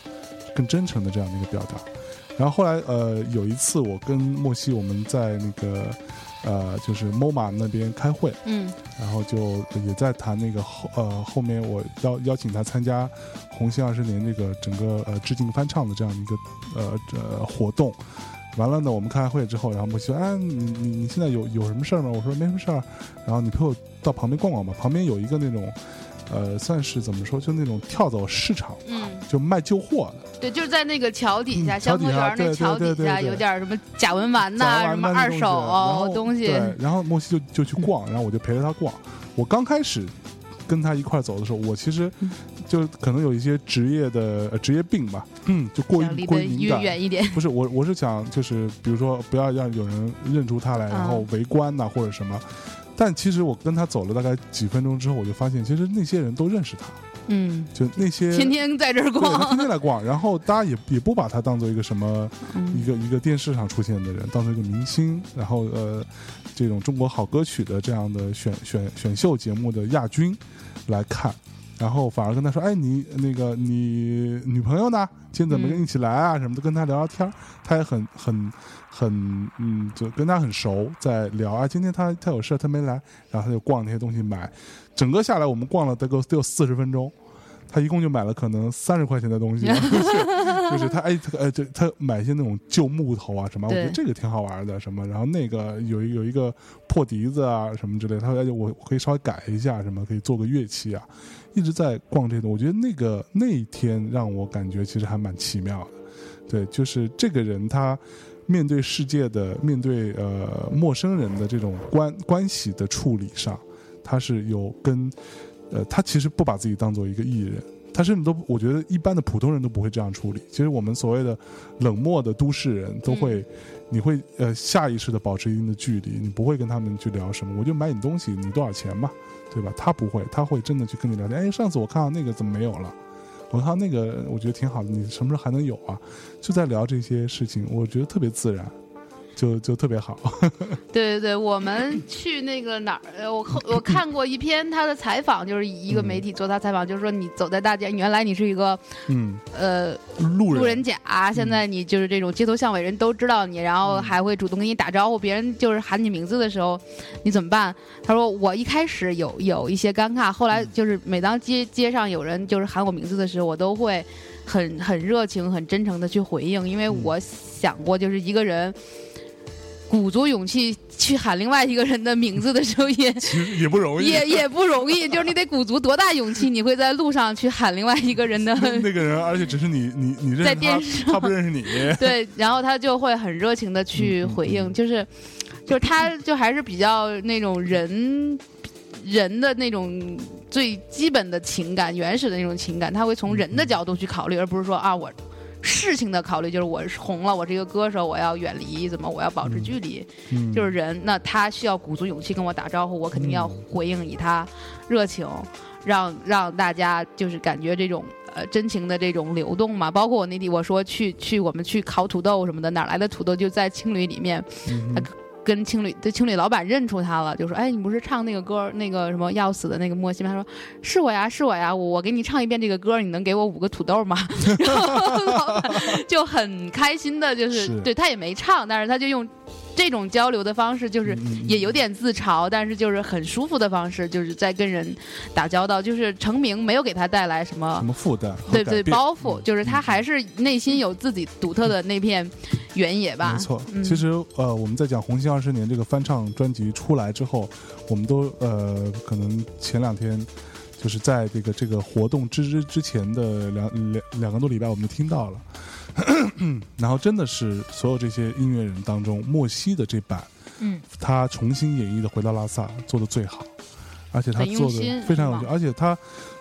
更真诚的这样的一个表达。然后后来，呃，有一次我跟莫西我们在那个。呃，就是 M O M A 那边开会，嗯，然后就也在谈那个后呃后面我邀邀请他参加红星二十年这个整个呃致敬翻唱的这样一个呃呃活动。完了呢，我们开完会之后，然后莫西说：“哎，你你你现在有有什么事儿吗？”我说：“没什么事儿。”然后你陪我到旁边逛逛吧，旁边有一个那种呃算是怎么说，就那种跳蚤市场，嗯，就卖旧货的。对，就是在那个桥底下，香、嗯、坡园那桥底下有点什么假文玩呐、啊，什么二手、哦、东西。对，然后莫西就就去逛，然后我就陪着他逛。我刚开始跟他一块走的时候，我其实就可能有一些职业的、呃、职业病吧，嗯，就过于过于敏感，远一点。不是我，我是想就是比如说不要让有人认出他来，然后围观呐、啊、或者什么。但其实我跟他走了大概几分钟之后，我就发现其实那些人都认识他。嗯，就那些天天在这儿逛，天天来逛，然后大家也也不把他当做一个什么、嗯、一个一个电视上出现的人，当做一个明星，然后呃，这种中国好歌曲的这样的选选选秀节目的亚军来看，然后反而跟他说，哎，你那个你女朋友呢？今天怎么跟你一起来啊？嗯、什么的，跟他聊聊天，他也很很。很嗯，就跟他很熟，在聊啊。今天他他有事，他没来，然后他就逛那些东西买。整个下来，我们逛了得够得有四十分钟，他一共就买了可能三十块钱的东西，就是他哎他哎对，他买一些那种旧木头啊什么，我觉得这个挺好玩的什么。然后那个有有一个破笛子啊什么之类的，他说我可以稍微改一下什么，可以做个乐器啊。一直在逛这个，我觉得那个那一天让我感觉其实还蛮奇妙的。对，就是这个人他。面对世界的面对呃陌生人的这种关关系的处理上，他是有跟呃他其实不把自己当做一个艺人，他甚至都我觉得一般的普通人都不会这样处理。其实我们所谓的冷漠的都市人都会、嗯、你会呃下意识的保持一定的距离，你不会跟他们去聊什么，我就买你东西你多少钱嘛，对吧？他不会，他会真的去跟你聊天，哎，上次我看到那个怎么没有了，我看那个我觉得挺好的，你什么时候还能有啊？就在聊这些事情，我觉得特别自然。就就特别好。对对对，我们去那个哪儿，我我看过一篇他的采访，就是一个媒体做他采访，就是说你走在大街，原来你是一个嗯呃路人路人甲，现在你就是这种街头巷尾人都知道你，然后还会主动跟你打招呼，别人就是喊你名字的时候你怎么办？他说我一开始有有一些尴尬，后来就是每当街街上有人就是喊我名字的时候，我都会很很热情很真诚的去回应，因为我想过就是一个人鼓足勇气去喊另外一个人的名字的时候也也不容易，也也不容易，就是你得鼓足多大勇气，你会在路上去喊另外一个人的那个人，而且只是你你你认识他，在电视上他不认识你。对，然后他就会很热情的去回应，嗯、就是就是他就还是比较那种人人的那种最基本的情感，原始的那种情感，他会从人的角度去考虑，而不是说啊我。事情的考虑，就是我红了，我这个歌手我要远离，怎么我要保持距离、嗯嗯、就是人那他需要鼓足勇气跟我打招呼，我肯定要回应以他热情，让让大家就是感觉这种呃真情的这种流动嘛。包括我那地我说去去我们去烤土豆什么的，哪来的土豆，就在青旅里面、嗯呃跟青旅，这青旅老板认出他了，就说：“哎，你不是唱那个歌，那个什么要死的那个莫西吗？”他说：“是我呀，是我呀，我我给你唱一遍这个歌，你能给我五个土豆吗？”然后老板就很开心的，就是、是对他也没唱，但是他就用这种交流的方式，就是也有点自嘲，但是就是很舒服的方式，就是在跟人打交道。就是成名没有给他带来什么什么负担，对对，包袱，就是他还是内心有自己独特的那片原野吧。没错，嗯、其实呃，我们在讲《红星二十年》这个翻唱专辑出来之后，我们都呃，可能前两天就是在这个这个活动之之之前的两两两个多礼拜，我们就听到了。然后真的是所有这些音乐人当中，莫西的这版，嗯，他重新演绎的《回到拉萨》做的最好，而且他做的非常有趣，而且他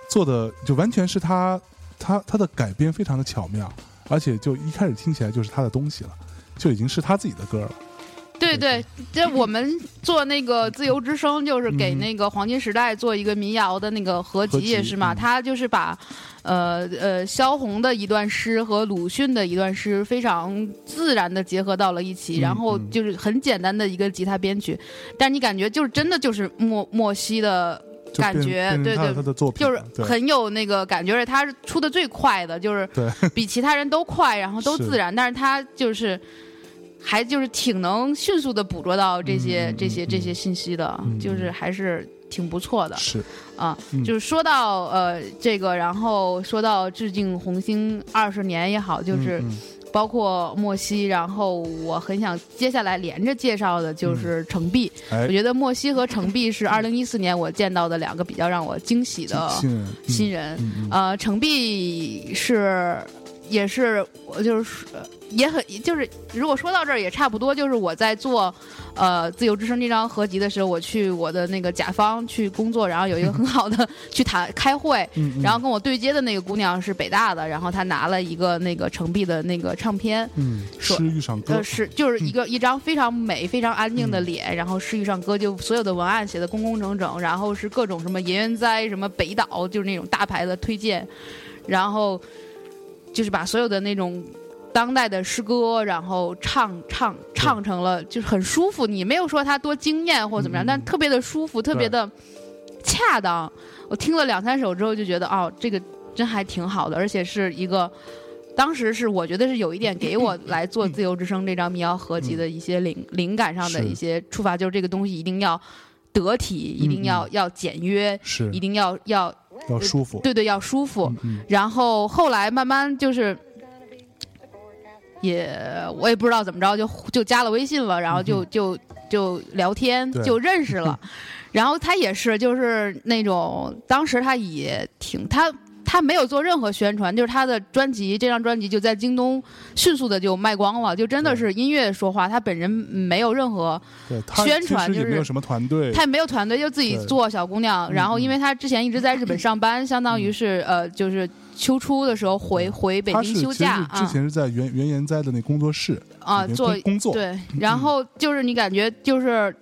做的就完全是他他他的改编非常的巧妙，而且就一开始听起来就是他的东西了，就已经是他自己的歌了。对对，这我们做那个自由之声，就是给那个黄金时代做一个民谣的那个合集也是嘛，他就是把呃呃萧红的一段诗和鲁迅的一段诗非常自然的结合到了一起，然后就是很简单的一个吉他编曲，但你感觉就是真的就是莫莫西的感觉，对对，就是很有那个感觉，而且他是出的最快的，就是比其他人都快，然后都自然，但是他就是还就是挺能迅速的捕捉到这些、嗯、这些这些信息的、嗯，就是还是挺不错的。是啊、嗯，就是说到呃这个，然后说到致敬红星二十年也好，就是包括莫西，然后我很想接下来连着介绍的就是程璧。嗯、我觉得莫西和程璧是二零一四年我见到的两个比较让我惊喜的新人。嗯嗯嗯、呃，程璧是。也是，就是也很就是，如果说到这儿也差不多。就是我在做，呃，自由之声这张合集的时候，我去我的那个甲方去工作，然后有一个很好的去谈开会，然后跟我对接的那个姑娘是北大的，然后她拿了一个那个程璧的那个唱片，嗯，诗遇上歌，呃，是就是一个、嗯、一张非常美、非常安静的脸，然后诗遇上歌就所有的文案写的工工整整，然后是各种什么盐原哉、什么北岛，就是那种大牌的推荐，然后。就是把所有的那种当代的诗歌，然后唱唱唱成了，就是很舒服。你没有说它多惊艳或怎么样，嗯、但特别的舒服，特别的恰当。我听了两三首之后就觉得，哦，这个真还挺好的，而且是一个当时是我觉得是有一点给我来做《自由之声》这张民谣合集的一些灵、嗯、灵感上的一些触发，就是这个东西一定要得体，一定要、嗯、要简约，是一定要要。要舒服，对对，要舒服、嗯、然后后来慢慢就是也我也不知道怎么着就就加了微信了，然后就、嗯、就就聊天就认识了然后他也是就是那种当时他也挺他他没有做任何宣传，就是他的专辑，这张专辑就在京东迅速的就卖光了，就真的是音乐说话，他本人没有任何宣传，就是没有什么团队，他也没有团队，就自己做小姑娘。然后，因为他之前一直在日本上班，嗯、相当于是、嗯、呃，就是秋初的时候回回北京休假。之前是在原、嗯、原研哉的那工作室啊做工作，对。然后就是你感觉就是。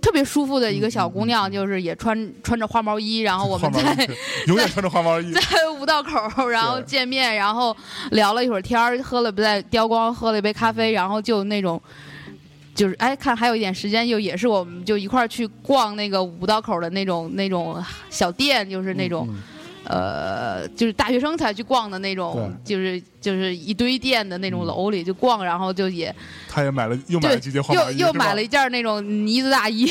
特别舒服的一个小姑娘，就是也穿穿着花毛衣，然后我们在永远穿着花毛衣，在五道口然后见面，然后聊了一会儿天，喝了在雕光喝了一杯咖啡，然后就那种就是哎，看还有一点时间，就也是我们就一块儿去逛那个五道口的那种那种小店，就是那种、嗯嗯、呃，就是大学生才去逛的那种，就是就是一堆店的那种楼里就逛，然后就也他也买了又买了几件花毛衣，又又买了一件那种呢子大衣，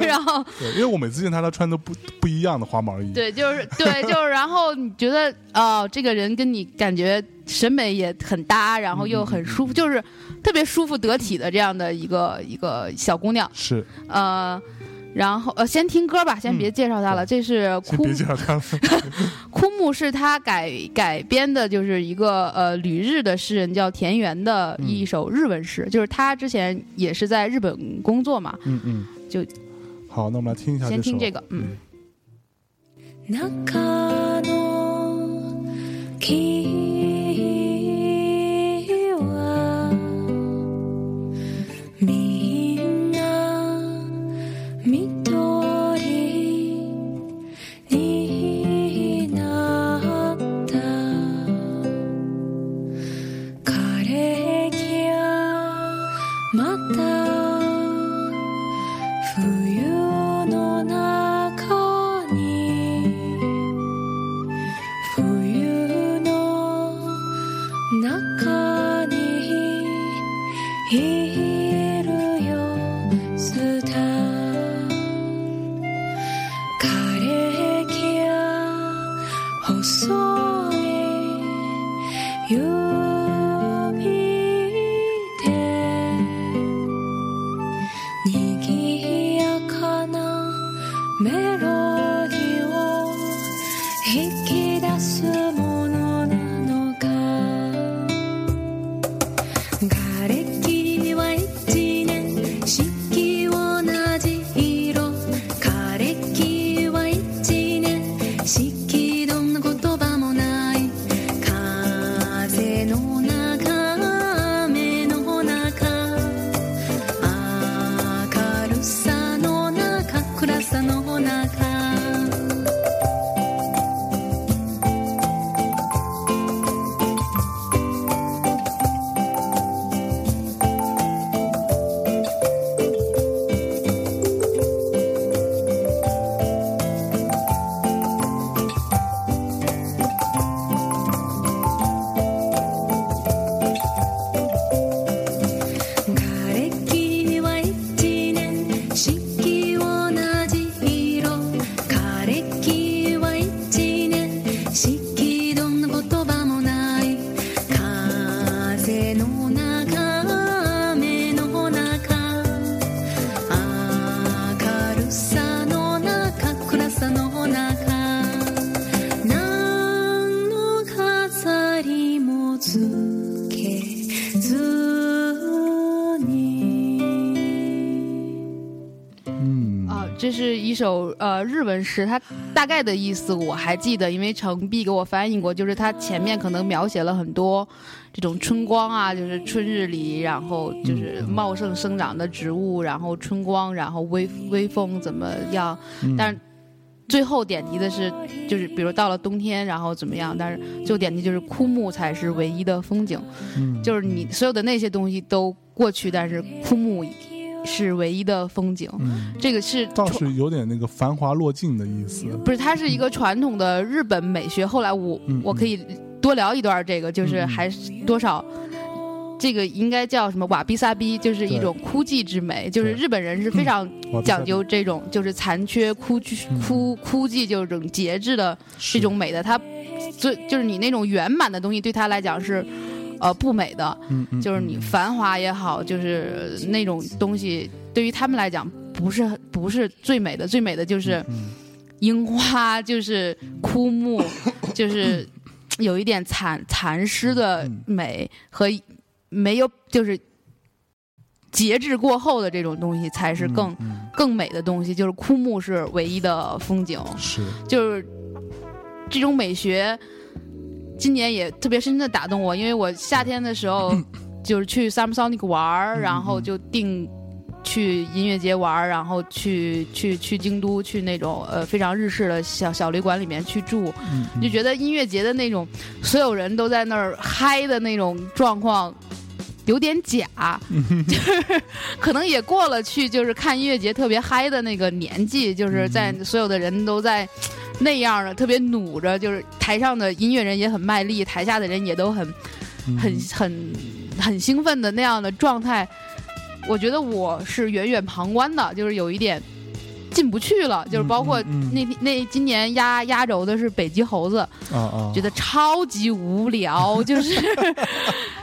然后对，因为我每次见他，他穿的不不一样的花毛衣，对，就是对，就是然后你觉得哦、呃，这个人跟你感觉审美也很搭，然后又很舒服，嗯嗯嗯，就是特别舒服得体的这样的一个一个小姑娘。是呃，然后呃，先听歌吧，先别介绍她了。嗯、这是枯木，枯木是她改改编的，就是一个呃旅日的诗人叫田园的一首日文诗，嗯、就是她之前也是在日本工作嘛。嗯嗯，就好，那我们来听一下这首，先听这个，嗯。嗯一首呃日文诗，它大概的意思我还记得，因为程璧给我翻译过，就是它前面可能描写了很多这种春光啊，就是春日里，然后就是茂盛生长的植物，然后春光，然后微微风怎么样，但是最后点题的是，就是比如到了冬天，然后怎么样，但是最后点题就是枯木才是唯一的风景，就是你所有的那些东西都过去，但是枯木是唯一的风景、嗯、这个是倒是有点那个繁华落尽的意思，不是，它是一个传统的日本美学、嗯、后来我、嗯、我可以多聊一段这个，就是还是多少、嗯、这个应该叫什么瓦比萨比，就是一种枯寂之美，就是日本人是非常讲究这种就是残缺枯寂、嗯、枯枯寂就是这种节制的这种美的，它最就是你那种圆满的东西对他来讲是呃，不美的、嗯嗯、就是你繁华也好，就是那种东西对于他们来讲不是不是最美的，最美的就是樱花，就是枯木，就是有一点残残湿的美和没有就是节制过后的这种东西才是更、嗯嗯、更美的东西，就是枯木是唯一的风景，是就是这种美学今年也特别深深的打动我，因为我夏天的时候就是去 Summer Sonic 玩、嗯、然后就定去音乐节玩，然后去去去京都，去那种呃非常日式的小小旅馆里面去住、嗯、就觉得音乐节的那种所有人都在那儿嗨的那种状况有点假，就是可能也过了去就是看音乐节特别嗨的那个年纪，就是在所有的人都在那样的特别努着，就是台上的音乐人也很卖力，台下的人也都很很很很兴奋的那样的状态，我觉得我是远远旁观的，就是有一点进不去了，就是包括那、嗯嗯、那今年压压轴的是北极猴子、哦哦、觉得超级无聊，就是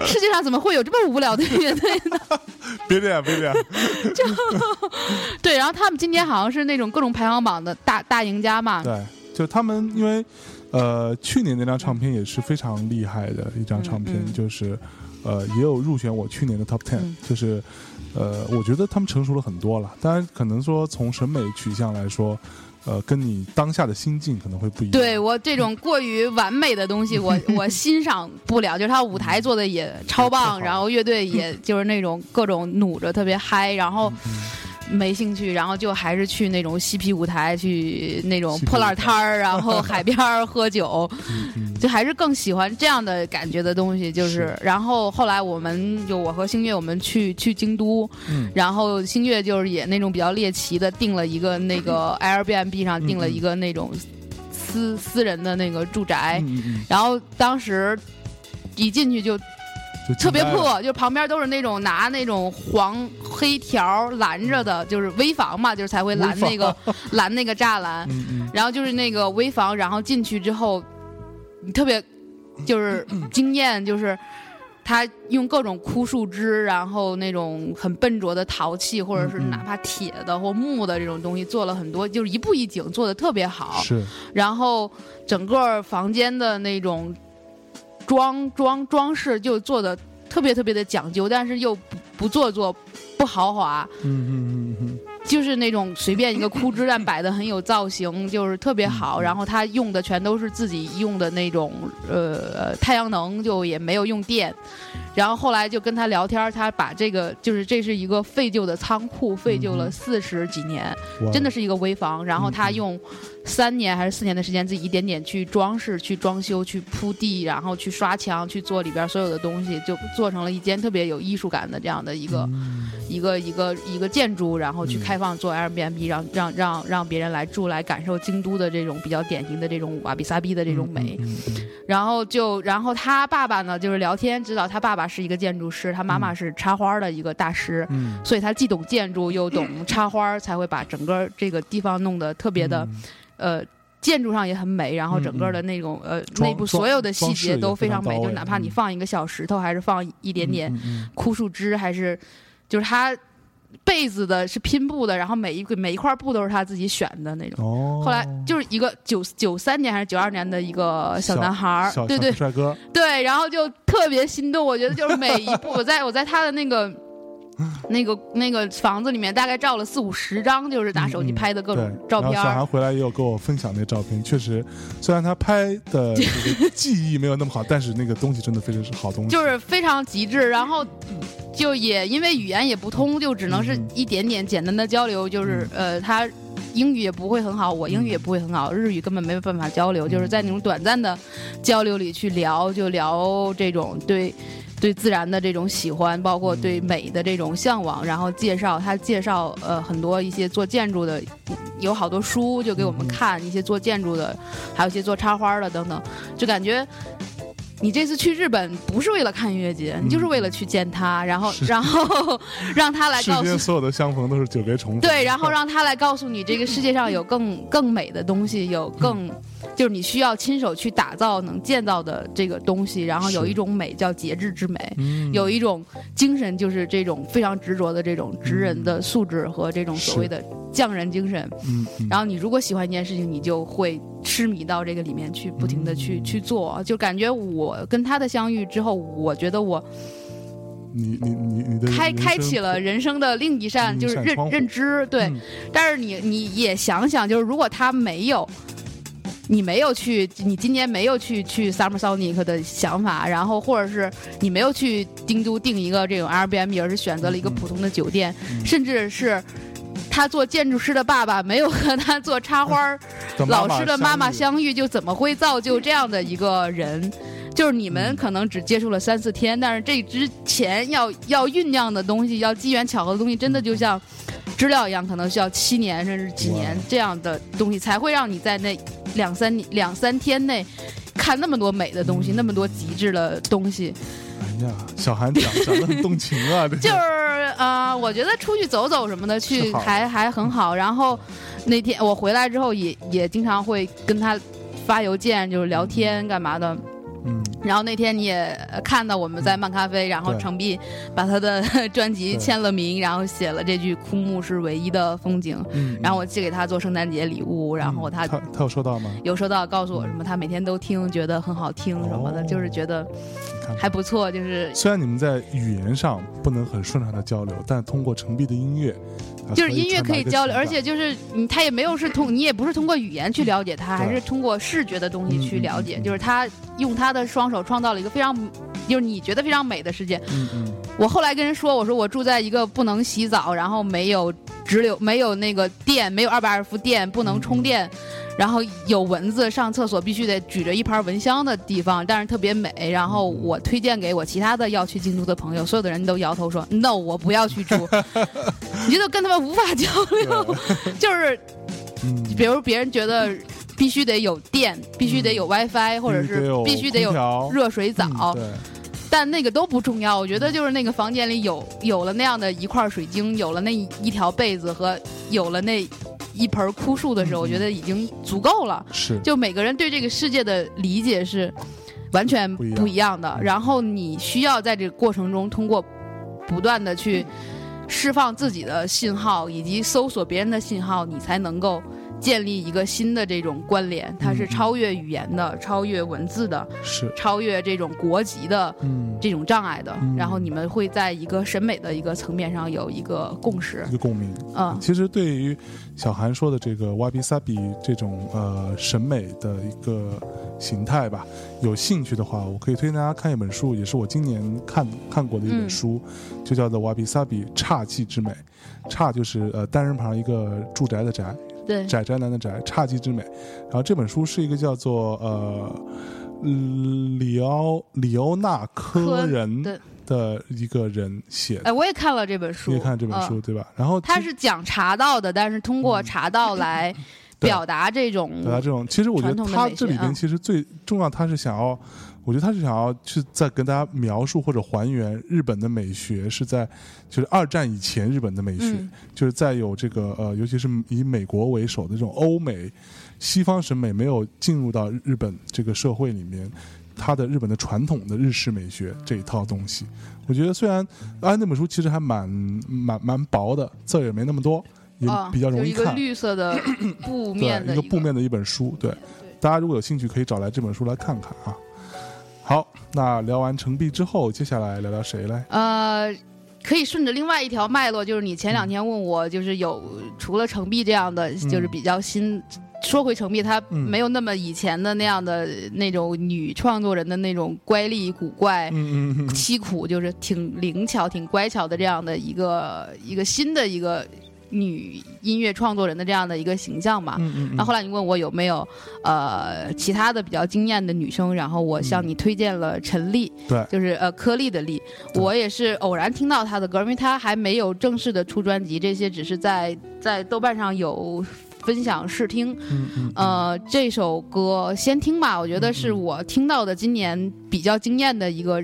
世界上怎么会有这么无聊的乐队呢？别这样别这样就对，然后他们今年好像是那种各种排行榜的大大赢家嘛，对，就他们因为呃去年那张唱片也是非常厉害的一张唱片、嗯嗯、就是呃也有入选我去年的 top ten、嗯、就是呃，我觉得他们成熟了很多了，当然可能说从审美取向来说，呃，跟你当下的心境可能会不一样。对，我这种过于完美的东西，我我欣赏不了。就是他舞台做的也超棒，然后乐队也就是那种各种努着特别嗨，然后没兴趣，然后就还是去那种嬉皮舞台，去那种破烂摊儿，然后海边喝酒，就还是更喜欢这样的感觉的东西。就是，是然后后来我们就我和星月我们去去京都、嗯，然后星月就是也那种比较猎奇的订了一个那个 Airbnb 上订了一个那种私、嗯、私人的那个住宅，嗯嗯、然后当时一进去就。特别破，就旁边都是那种拿那种黄黑条拦着的，就是危房嘛，就是才会拦那个拦那个栅栏、嗯嗯、然后就是那个危房，然后进去之后你特别就是惊艳，就是他用各种枯树枝，然后那种很笨拙的陶器或者是哪怕铁的或木的这种东西做了很多，就是一步一景做得特别好，是，然后整个房间的那种装装装饰就做的特别特别的讲究，但是又不不做作不豪华，嗯嗯嗯嗯，就是那种随便一个枯枝但摆的很有造型，就是特别好。然后他用的全都是自己用的那种呃太阳能，就也没有用电。然后后来就跟他聊天，他把这个就是这是一个废旧的仓库，废旧了四十几年，真的是一个危房。然后他用三年还是四年的时间，自己一点点去装饰、去装修、去铺地，然后去刷墙、去做里边所有的东西，就做成了一间特别有艺术感的这样的一个、嗯、一个一个一个建筑，然后去开。放做 Airbnb 让让让让别人来住，来感受京都的这种比较典型的这种瓦比萨比的这种美、嗯嗯嗯、然后就然后他爸爸呢就是聊天知道他爸爸是一个建筑师，他妈妈是插花的一个大师、嗯、所以他既懂建筑又懂插花，才会把整个这个地方弄得特别的、嗯、呃建筑上也很美，然后整个的那种、嗯、呃内部所有的细节都非常美，就哪怕你放一个小石头、嗯、还是放一点点枯树枝、嗯嗯嗯、还是就是他被子的是拼布的，然后每一个每一块布都是他自己选的那种、哦、后来就是一个九九三年还是九二年的一个小男孩，小小对对小帅哥，对，然后就特别心动，我觉得就是每一步我在我在他的那个那个那个房子里面大概照了四五十张，就是拿手机拍的各种照片、嗯嗯、然后小韩回来也有跟我分享那照片，确实虽然他拍的技艺没有那么好但是那个东西真的非常是好东西，就是非常极致，然后就也因为语言也不通，就只能是一点点简单的交流，就是呃他英语也不会很好，我英语也不会很好，日语根本没有办法交流，就是在那种短暂的交流里去聊，就聊这种对对自然的这种喜欢，包括对美的这种向往，然后介绍他介绍呃很多一些做建筑的，有好多书就给我们看，一些做建筑的，还有一些做插花的等等，就感觉你这次去日本不是为了看音乐节、嗯、你就是为了去见他，然后然后让他来告诉世间所有的相逢都是久别重逢，对，然后让他来告诉你这个世界上有更更美的东西，有更、嗯、就是你需要亲手去打造能建造的这个东西，然后有一种美叫节制之美、嗯、有一种精神就是这种非常执着的这种职人的素质和这种所谓的匠人精神、嗯嗯、然后你如果喜欢一件事情，你就会痴迷到这个里面去，不停的去、嗯、去做，就感觉我跟他的相遇之后，我觉得我你你你你的开开启了人生的另一扇就是认认知，对、嗯、但是你你也想想，就是如果他没有你没有去，你今年没有去去 Summer Sonic 的想法，然后或者是你没有去京都订一个这种 Airbnb， 而是选择了一个普通的酒店、嗯、甚至是他做建筑师的爸爸没有和他做插花老师的妈妈相遇，就怎么会造就这样的一个人，就是你们可能只接触了三四天，但是这之前要要酝酿的东西，要机缘巧合的东西，真的就像资料一样，可能需要七年甚至几年这样的东西，才会让你在那两三两三天内看那么多美的东西，嗯、那么多极致的东西。哎呀，小韩讲讲的很动情啊！就是呃，我觉得出去走走什么的，去还还很好。然后那天我回来之后也，也也经常会跟他发邮件，就是聊天干嘛的。嗯。然后那天你也看到我们在漫咖啡，嗯、然后程璧把他的专辑签了名，然后写了这句“枯木是唯一的风景”嗯。然后我寄给他做圣诞节礼物，然后他、嗯、他, 他有收到吗？有收到，告诉我什么他每天都听，觉得很好听什么的，哦、就是觉得还不错。就是虽然你们在语言上不能很顺畅的交流，但通过程璧的音乐，就是音乐可以交流，而且就是你他也没有是通，你也不是通过语言去了解他，还是通过视觉的东西去了解。嗯嗯嗯、就是他用他的双手创造了一个非常，就是你觉得非常美的世界。嗯嗯。我后来跟人说，我说我住在一个不能洗澡，然后没有直流，没有那个电，没有二百二十伏电，不能充电。嗯嗯，然后有蚊子，上厕所必须得举着一盘蚊香的地方，但是特别美。然后我推荐给我其他的要去京都的朋友，所有的人都摇头说 no 我不要去住。你就跟他们无法交流。就是比如别人觉得必须得有电，必须得有 WiFi， 或者是必须得有热水澡，但那个都不重要。我觉得就是那个房间里有有了那样的一块水晶，有了那一条被子和有了那一盆枯树的时候，我觉得已经足够了。是，就每个人对这个世界的理解是完全不一样的。然后你需要在这个过程中通过不断的去释放自己的信号，以及搜索别人的信号，你才能够建立一个新的这种关联。它是超越语言的，嗯、超越文字的，是超越这种国籍的，嗯、这种障碍的，嗯、然后你们会在一个审美的一个层面上有一个共识，一个共鸣。嗯，其实对于小韩说的这个 Wabi Sabi 这种呃审美的一个形态吧，有兴趣的话我可以推荐大家看一本书，也是我今年看看过的一本书，嗯、就叫做 Wabi Sabi 侘寂之美。侘就是呃单人旁一个住宅的宅，宅宅男的宅，侘寂之美。然后这本书是一个叫做呃里奥里欧纳科人的一个人写的。哎，我也看了这本书，也看这本书，呃、对吧？然后他是讲茶道的，但是通过茶道来表达这种，嗯、表达这种。其实我觉得他这里面其实最重要，他是想要，我觉得他是想要去再跟大家描述或者还原日本的美学，是在就是二战以前日本的美学，嗯、就是在有这个呃，尤其是以美国为首的这种欧美西方审美没有进入到日本这个社会里面，它的日本的传统的日式美学这一套东西。我觉得虽然啊那本书其实还蛮蛮蛮薄的，字也没那么多，也比较容易看，哦、有一个绿色的布面的一 个, 一个布面的一本书。 对, 对, 对，大家如果有兴趣可以找来这本书来看看啊。好，那聊完程璧之后，接下来聊聊谁来？呃，可以顺着另外一条脉络，就是你前两天问我，就是有除了程璧这样的，嗯、就是比较新。说回程璧，她没有那么以前的那样的那种女创作人的那种乖戾古怪，嗯嗯、凄苦，就是挺灵巧、挺乖巧的这样的一个一个新的一个女音乐创作人的这样的一个形象嘛。嗯嗯嗯，然后后来你问我有没有呃其他的比较惊艳的女生，然后我向你推荐了陈粒，对，嗯，就是呃颗粒的粒。我也是偶然听到她的歌，因为她还没有正式的出专辑，这些只是在在豆瓣上有分享试听。嗯嗯嗯，呃这首歌先听吧，我觉得是我听到的今年比较惊艳的一个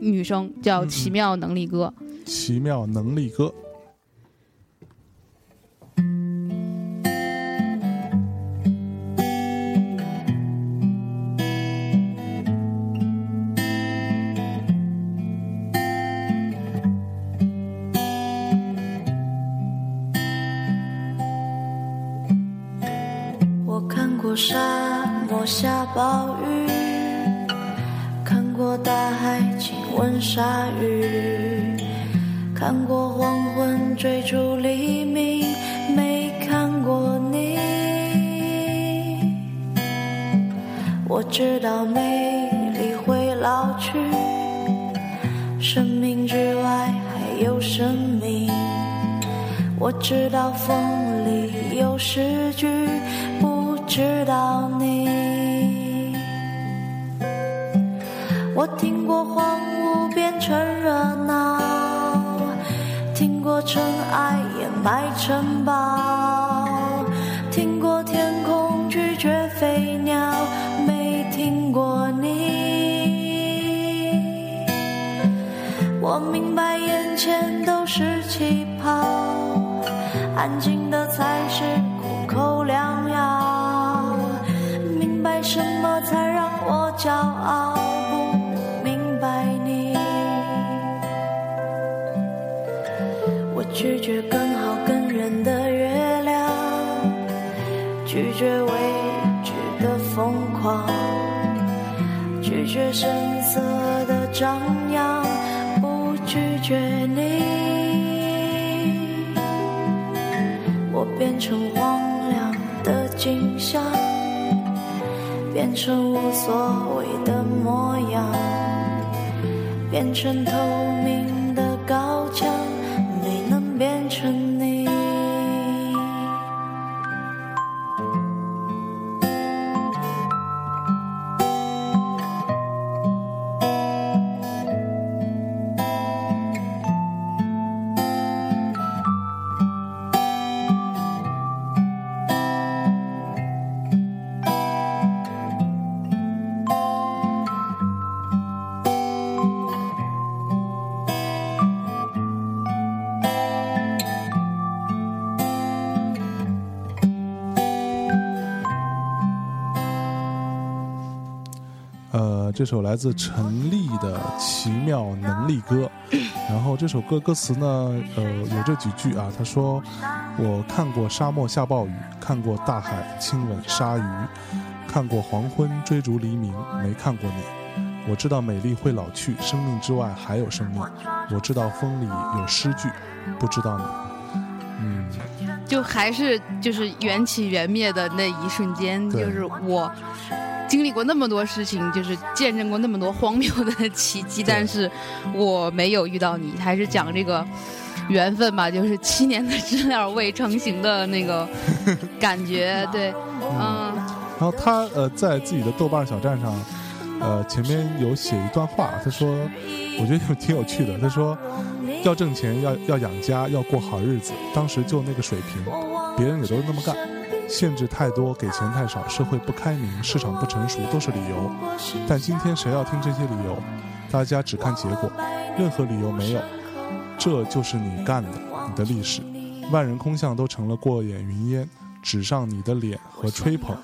女生，叫奇妙能力歌。嗯嗯，奇妙能力歌。沙漠下暴雨，看过大海亲吻鲨鱼，看过黄昏追逐黎明，没看过你。我知道美丽会老去，生命之外还有生命。我知道风里有诗句，不知道你。我听过荒芜变成热闹，听过尘埃掩埋城堡，听过天空拒绝飞鸟，没听过你。我明白眼前都是气泡，安静的才是苦口良药，明白什么才让我骄傲，不明白你。我拒绝更好更圆的月亮，拒绝未知的疯狂，拒绝声色的张扬，不拒绝你。我变成荒凉的景象，变成无所谓的模样，变成透明的高墙，没能变成你。这首来自陈粒的奇妙能力歌，然后这首歌歌词呢呃，有这几句啊，他说我看过沙漠下暴雨，看过大海亲吻鲨鱼，看过黄昏追逐黎明，没看过你。我知道美丽会老去，生命之外还有生命，我知道风里有诗句，不知道你。嗯，就还是就是缘起缘灭的那一瞬间，就是我经历过那么多事情，就是见证过那么多荒谬的奇迹，但是我没有遇到你。还是讲这个缘分吧，就是七年的知了未成型的那个感觉。对，嗯。然后他呃在自己的豆瓣小站上，呃前面有写一段话，他说，我觉得挺有趣的。他说，要挣钱，要要养家，要过好日子。当时就那个水平，别人也都那么干。限制太多，给钱太少，社会不开明，市场不成熟，都是理由。但今天谁要听这些理由？大家只看结果，任何理由没有。这就是你干的，你的历史。万人空巷都成了过眼云烟，纸上你的脸和吹捧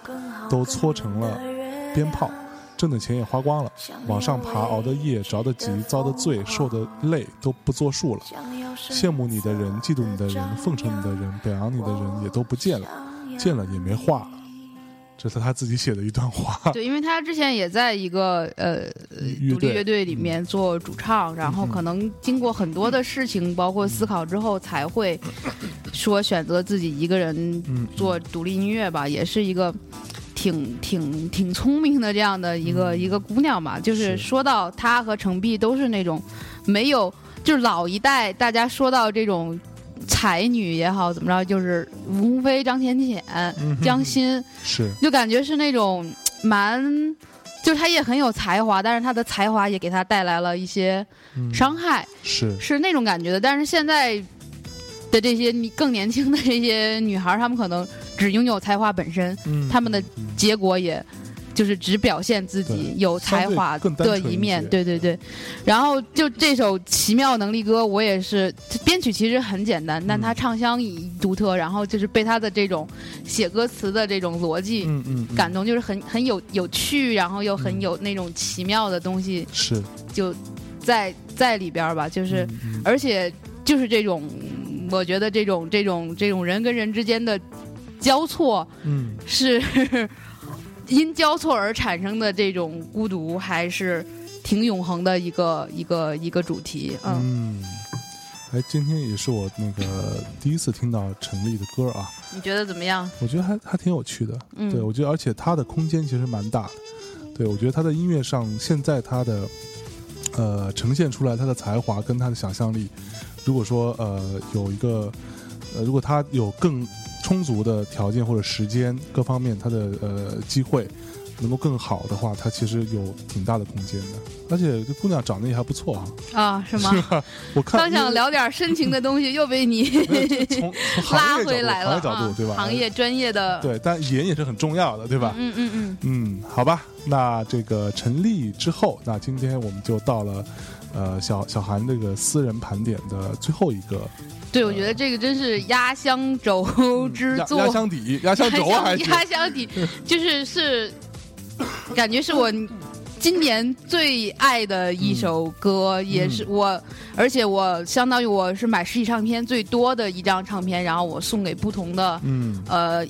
都搓成了鞭炮。挣的钱也花光了，往上爬，熬的夜，着的急，遭的罪，受的累，都不作数了。羡慕你的人，嫉妒你的人，奉承你的人，表扬你的人也都不见了。见了也没话了，这是他自己写的一段话。对，因为他之前也在一个呃独立乐队里面做主唱，嗯、然后可能经过很多的事情，嗯、包括思考之后，才会说选择自己一个人做独立音乐吧，嗯、也是一个挺挺挺聪明的这样的一个、嗯、一个姑娘吧。就是说到她和程璧都是那种没有，就是老一代大家说到这种。才女也好怎么着，就是无非张浅浅、嗯、江欣，是就感觉是那种蛮，就是她也很有才华，但是她的才华也给她带来了一些伤害，嗯、是是那种感觉的。但是现在的这些更年轻的这些女孩，她们可能只拥有才华本身，嗯、她们的结果也就是只表现自己有才华的一面，对对对。然后就这首奇妙能力歌，我也是编曲其实很简单，但他唱腔独特，然后就是被他的这种写歌词的这种逻辑感动，就是很很有有趣，然后又很有那种奇妙的东西，是就在在里边吧。就是而且就是这种，我觉得这种这种这种人跟人之间的交错，嗯，是因交错而产生的这种孤独，还是挺永恒的一个一个一个主题。嗯，哎，今天也是我那个第一次听到陈粒的歌啊。你觉得怎么样？我觉得还还挺有趣的。嗯，对，我觉得而且他的空间其实蛮大的。对，我觉得他的音乐上，现在他的呃呈现出来他的才华跟他的想象力，如果说呃有一个呃如果他有更充足的条件或者时间各方面，他的呃机会能够更好的话，它其实有挺大的空间的。而且这姑娘长得也还不错啊。啊，是吗？是吧？我看刚想聊点深情的东西，又被你从拉回来了。行业角度，行业角度对吧？行业专业的对，但语言也是很重要的，对吧？嗯嗯嗯嗯，好吧。那这个成立之后，那今天我们就到了呃小小韩这个私人盘点的最后一个。对，我觉得这个真是压箱轴之作，嗯、压, 压箱底，压箱轴还是压箱底，就是是感觉是我今年最爱的一首歌，嗯、也是我，而且我相当于我是买实体唱片最多的一张唱片，然后我送给不同的嗯呃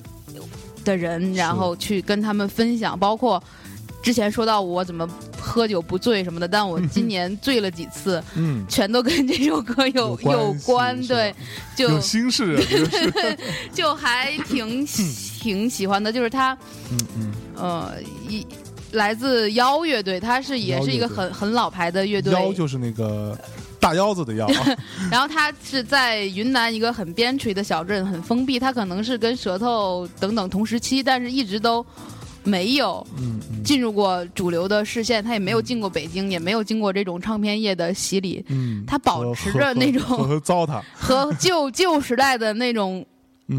的人，然后去跟他们分享，包括。之前说到我怎么喝酒不醉什么的，但我今年醉了几次，嗯，全都跟这首歌有有关，对，就有心事，就还挺挺喜欢的，就是他，嗯嗯，呃，一来自腰乐队，他是也是一个很很老牌的乐队，腰就是那个大腰子的腰，然后他是在云南一个很边陲的小镇，很封闭，他可能是跟舌头等等同时期，但是一直都。没有进入过主流的视线，他也没有进过北京，也没有经过这种唱片业的洗礼，嗯，他保持着那种糟蹋和旧旧时代的那种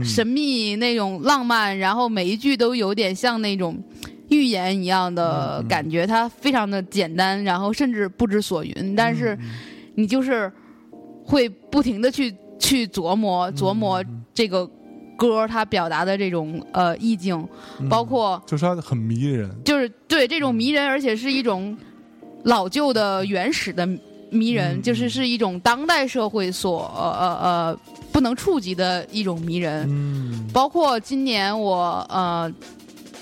神秘、嗯、那种浪漫，然后每一句都有点像那种预言一样的感觉，他、嗯、非常的简单，然后甚至不知所云，但是你就是会不停地去去琢磨琢磨这个歌它表达的这种呃意境，包括、嗯、就是它很迷人，就是对这种迷人，而且是一种老旧的原始的迷人，嗯、就是是一种当代社会所呃呃呃不能触及的一种迷人。嗯，包括今年我呃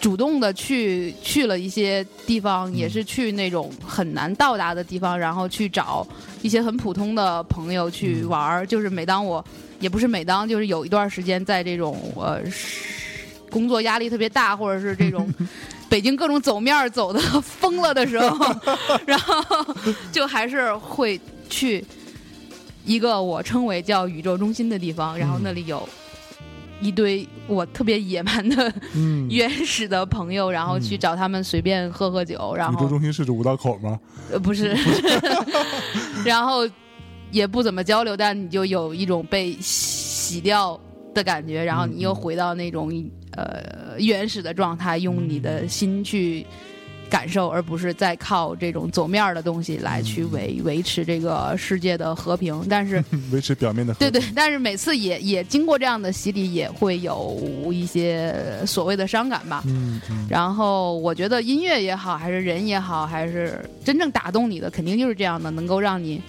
主动的去去了一些地方、嗯，也是去那种很难到达的地方，然后去找一些很普通的朋友去玩，嗯、就是每当我。也不是每当就是有一段时间在这种呃工作压力特别大，或者是这种北京各种走面走的疯了的时候，然后就还是会去一个我称为叫宇宙中心的地方，然后那里有一堆我特别野蛮的、嗯、原始的朋友，然后去找他们随便喝喝酒，然后宇宙中心是指五道口吗？呃，不是，然后。也不怎么交流，但你就有一种被洗掉的感觉，然后你又回到那种、嗯、呃原始的状态，用你的心去感受，而不是再靠这种走面的东西来去维、嗯、维持这个世界的和平，但是维持表面的和平，对对，但是每次也也经过这样的洗礼，也会有一些所谓的伤感吧、嗯嗯、然后我觉得音乐也好，还是人也好，还是真正打动你的肯定就是这样的，能够让你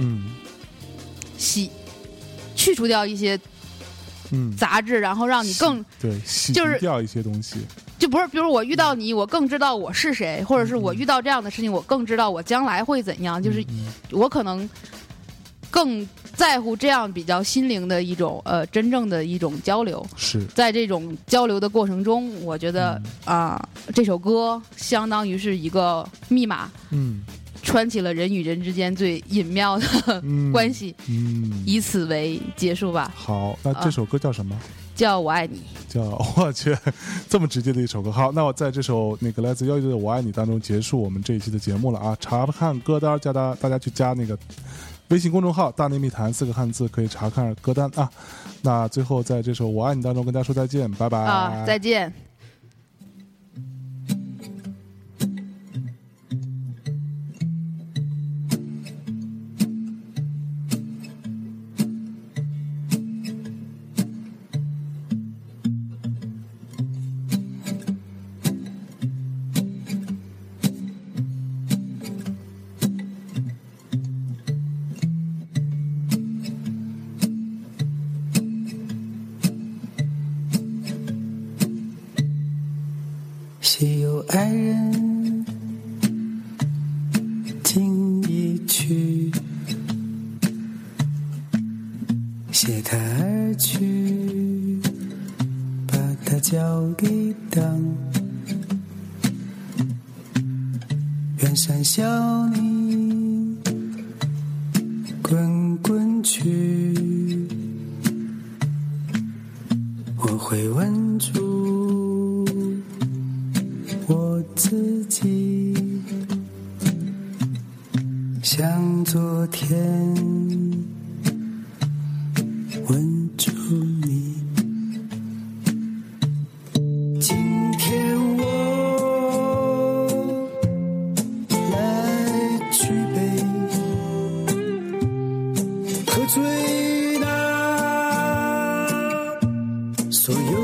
嗯，洗，去除掉一些杂质，嗯、然后让你更对，洗掉一些东西，就是、就不是，比如我遇到你、嗯，我更知道我是谁，或者是我遇到这样的事情，嗯、我更知道我将来会怎样。就是我可能更在乎这样比较心灵的一种呃，真正的一种交流。是在这种交流的过程中，我觉得啊、嗯呃，这首歌相当于是一个密码。嗯。穿起了人与人之间最隐妙的、嗯、关系、嗯，以此为结束吧。好，那这首歌叫什么？呃、叫我爱你。叫我去，这么直接的一首歌。好，那我在这首那个来自腰乐队的《我爱你》当中结束我们这一期的节目了啊！查看歌单，加大大家去加那个微信公众号"大内密谈"四个汉字，可以查看歌单啊。那最后在这首《我爱你》当中跟大家说再见，拜拜。啊，再见。岂有爱人听一曲，携他而去，把他交给党。远山小泥滚滚去，我会问住我。自己，像昨天吻住你。今天我来举杯，喝醉那所有。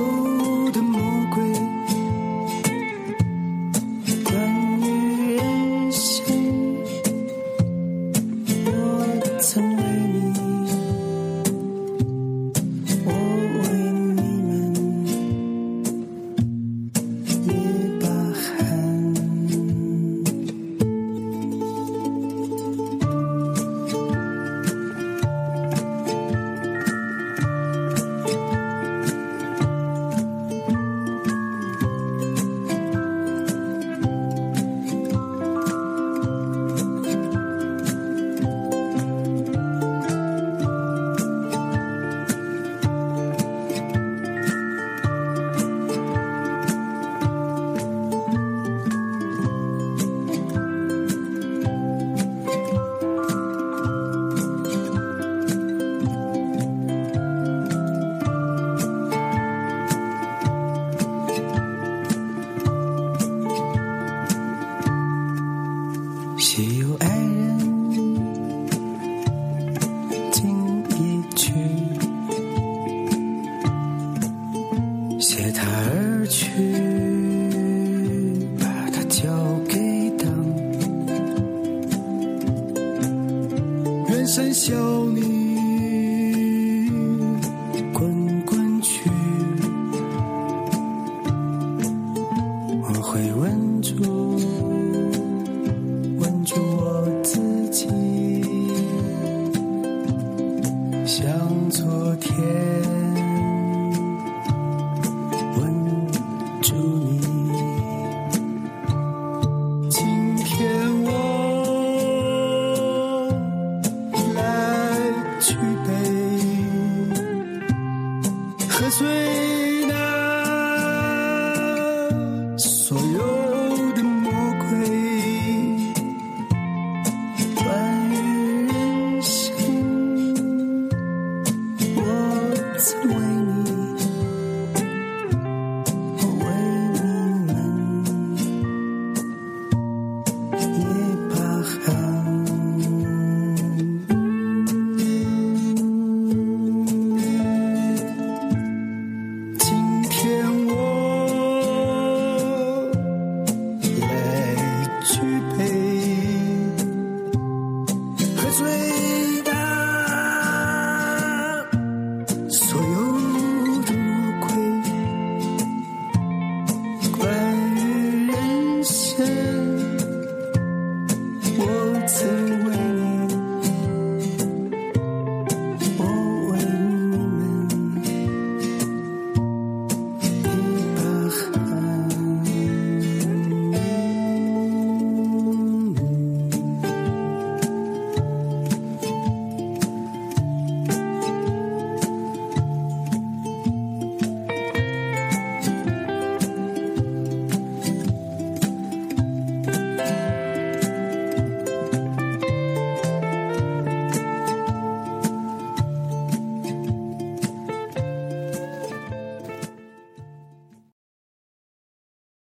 深宵你滚滚去，我会吻住吻住我自己，像昨天。喝醉。